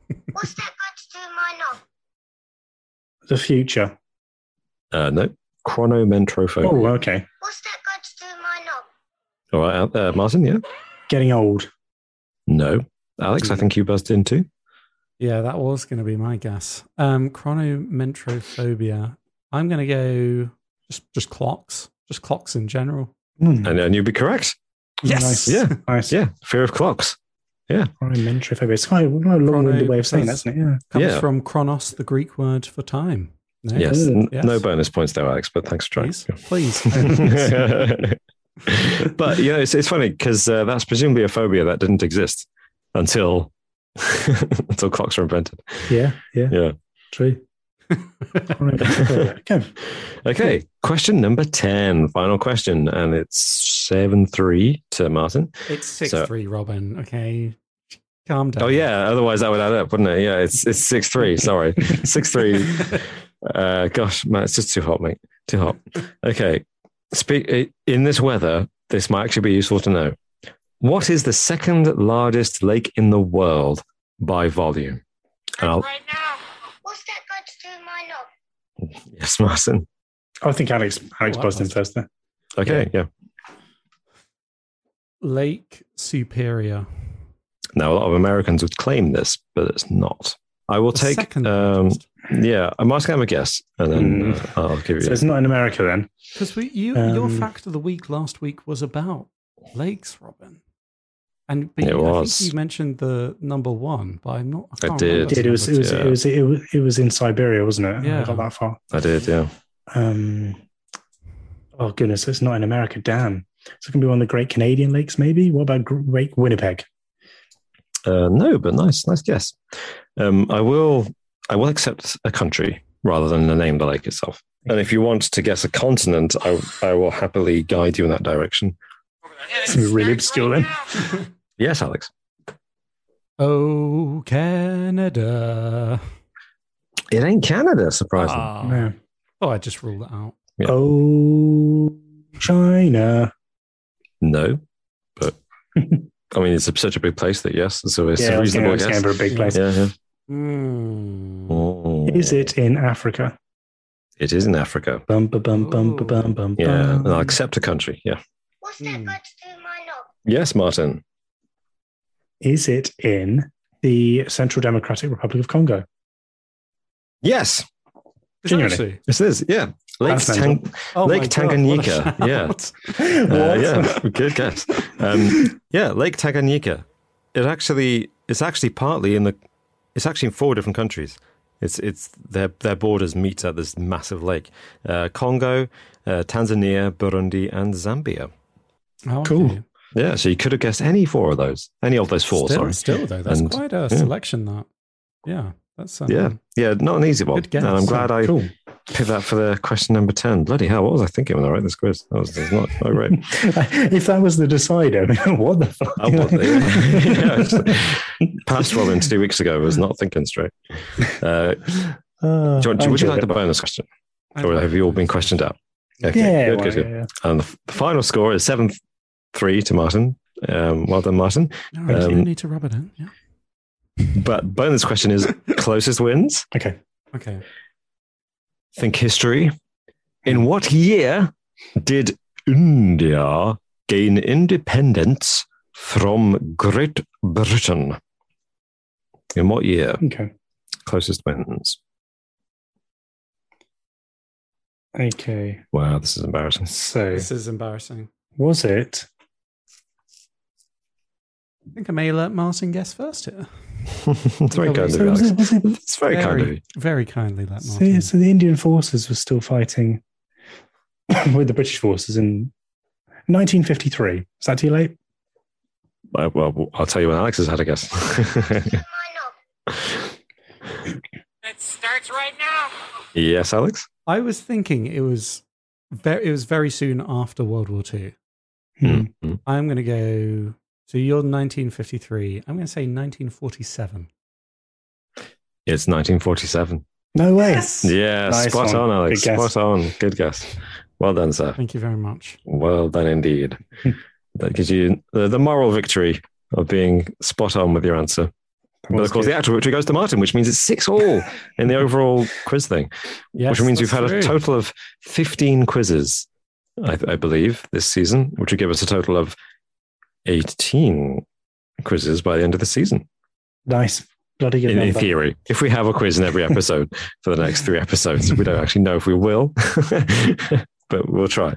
that got to do with my knob? The future. Uh, no, chronomentrophobia. Oh, okay. What's that got to do with my knob? All right, uh, Martin, yeah? Getting old. No. Alex, I think you buzzed in too. Yeah, that was going to be my guess. Um, chronomentrophobia. I'm going to go just, just clocks, just clocks in general. Mm. And, and you'd be correct. Yes. Nice. Yeah. Nice. Yeah. Fear of clocks. Yeah. Chronomentrophobia. It's quite a long-winded way of saying that, isn't it? Yeah. Comes yeah. from chronos, the Greek word for time. No, yes. yes, no bonus points there, Alex, but thanks for trying. Please. Please. But, you know, it's, it's funny because uh, that's presumably a phobia that didn't exist until until clocks were invented. Yeah, yeah. Yeah. True. Okay. Okay, question number ten, final question, and it's seven three to Martin. It's six three, so, Robin, okay? Calm down. Oh, yeah, otherwise that would add up, wouldn't it? Yeah, it's it's six three, sorry. six three... Uh, gosh, man, it's just too hot, mate. Too hot. Okay. Speak in this weather. This might actually be useful to know. What is the second largest lake in the world by volume? Right now. What's that got to do with my knob? Yes, Martin. I think Alex Alex oh, buzzed in first there. Okay, yeah. yeah. Lake Superior. Now, a lot of Americans would claim this, but it's not. I will the take. Um, yeah, I'm asking him a guess, and then mm. uh, I'll give you. So it's not in America then, because you, um, your fact of the week last week was about lakes, Robin. And but it you, was. I think you mentioned the number one, but I'm not. I, can't I did. It was. It was, yeah. it was. It was. It was in Siberia, wasn't it? Yeah, I got that far. I did. Yeah. Um. Oh goodness, it's not in America. Damn. So it can be one of the great Canadian lakes, maybe. What about Great Winnipeg? Uh, no, but nice, nice guess. Um, I will, I will accept a country rather than the name of the lake itself. And if you want to guess a continent, I, I will happily guide you in that direction. It's really obscure then. Yes, Alex. Oh, Canada. It ain't Canada, surprisingly. Oh, no. Oh, I just ruled it out. Yeah. Oh, China. No, but I mean, it's such a big place that yes, so it's yeah, a reasonable guess. It's a big place. Yeah, yeah. Mm. Oh. Is it in Africa? It is in Africa. Bum, ba, bum, bum, ba, bum, bum, yeah, and I'll accept a country, yeah. What's that mm. got to do with my knob? Yes, Martin. Is it in the Central Democratic Republic of Congo? Yes. Genuinely. This is, yeah. Lake, Tang- oh Lake Tanganyika. God, yeah. Uh, yeah. Good guess. Um, yeah, Lake Tanganyika. It actually, it's actually partly in the, it's actually in four different countries. It's it's their their borders meet at this massive lake. Uh, Congo, uh, Tanzania, Burundi, and Zambia. Oh, cool. Okay. Yeah, so you could have guessed any four of those. Any of those four, still, sorry. Still, though, that's and, quite a yeah. selection, that. Yeah, that's... Um, yeah, yeah, not an easy one. Good guess. And I'm glad I cool. picked that for the question number ten. Bloody hell, what was I thinking when I wrote this quiz? That was, that was not quite right. If that was the decider, what the fuck? I was, yeah. Yeah, past Robin two weeks ago was not thinking straight. Uh, uh, John, would you like it. the bonus question? I or have you all been questioned out? Okay, yeah, good, well, good, good. Yeah, yeah. And the, the final score is seven... Three to Martin. Um, well done, Martin. No, I um, need to rub it in. Yeah. But bonus question is closest wins. Okay. Okay. Think history. In what year did India gain independence from Great Britain? In what year? Okay. Closest wins. Okay. Wow, this is embarrassing. So this is embarrassing. Was it? I think I may let Martin guess first here. It's very kind of you. So it, it, it's very, very kind of you. Very kindly let Martin. So, yeah, so the Indian forces were still fighting with the British forces in nineteen fifty-three. Is that too late? Uh, well, I'll tell you when Alex has had a guess. It starts right now. Yes, Alex? I was thinking it was very, it was very soon after World War Two. Hmm. Mm-hmm. I'm going to go... So you're nineteen fifty-three. I'm going to say nineteen forty-seven. It's nineteen forty-seven. No way. Yes. Yeah, nice spot one. on, Alex. Spot on. Good guess. Well done, sir. Thank you very much. Well done indeed. That gives you the, the moral victory of being spot on with your answer. But of course, good. The actual victory goes to Martin, which means it's six all in the overall quiz thing. Yes, which means we've had true. a total of fifteen quizzes, I, I believe, this season, which would give us a total of eighteen quizzes by the end of the season. Nice. Bloody good. In, in theory, if we have a quiz in every episode for the next three episodes, we don't actually know if we will, but we'll try.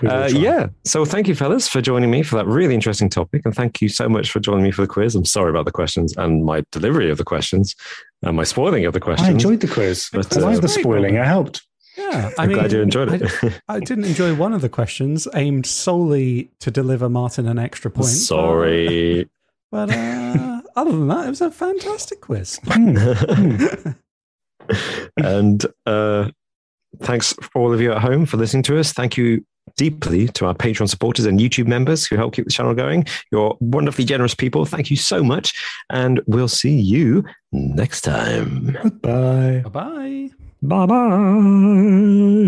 We uh, try. Yeah. So thank you, fellas, for joining me for that really interesting topic. And thank you so much for joining me for the quiz. I'm sorry about the questions and my delivery of the questions and my spoiling of the questions. I enjoyed the quiz. But, I like uh, the spoiling. I helped. Yeah, I'm I mean, glad you enjoyed it. I, I didn't enjoy one of the questions aimed solely to deliver Martin an extra point. Sorry. But, but uh, other than that, it was a fantastic quiz. And uh, thanks for all of you at home for listening to us. Thank you deeply to our Patreon supporters and YouTube members who help keep the channel going. You're wonderfully generous people. Thank you so much. And we'll see you next time. Goodbye. Bye-bye. Bye-bye.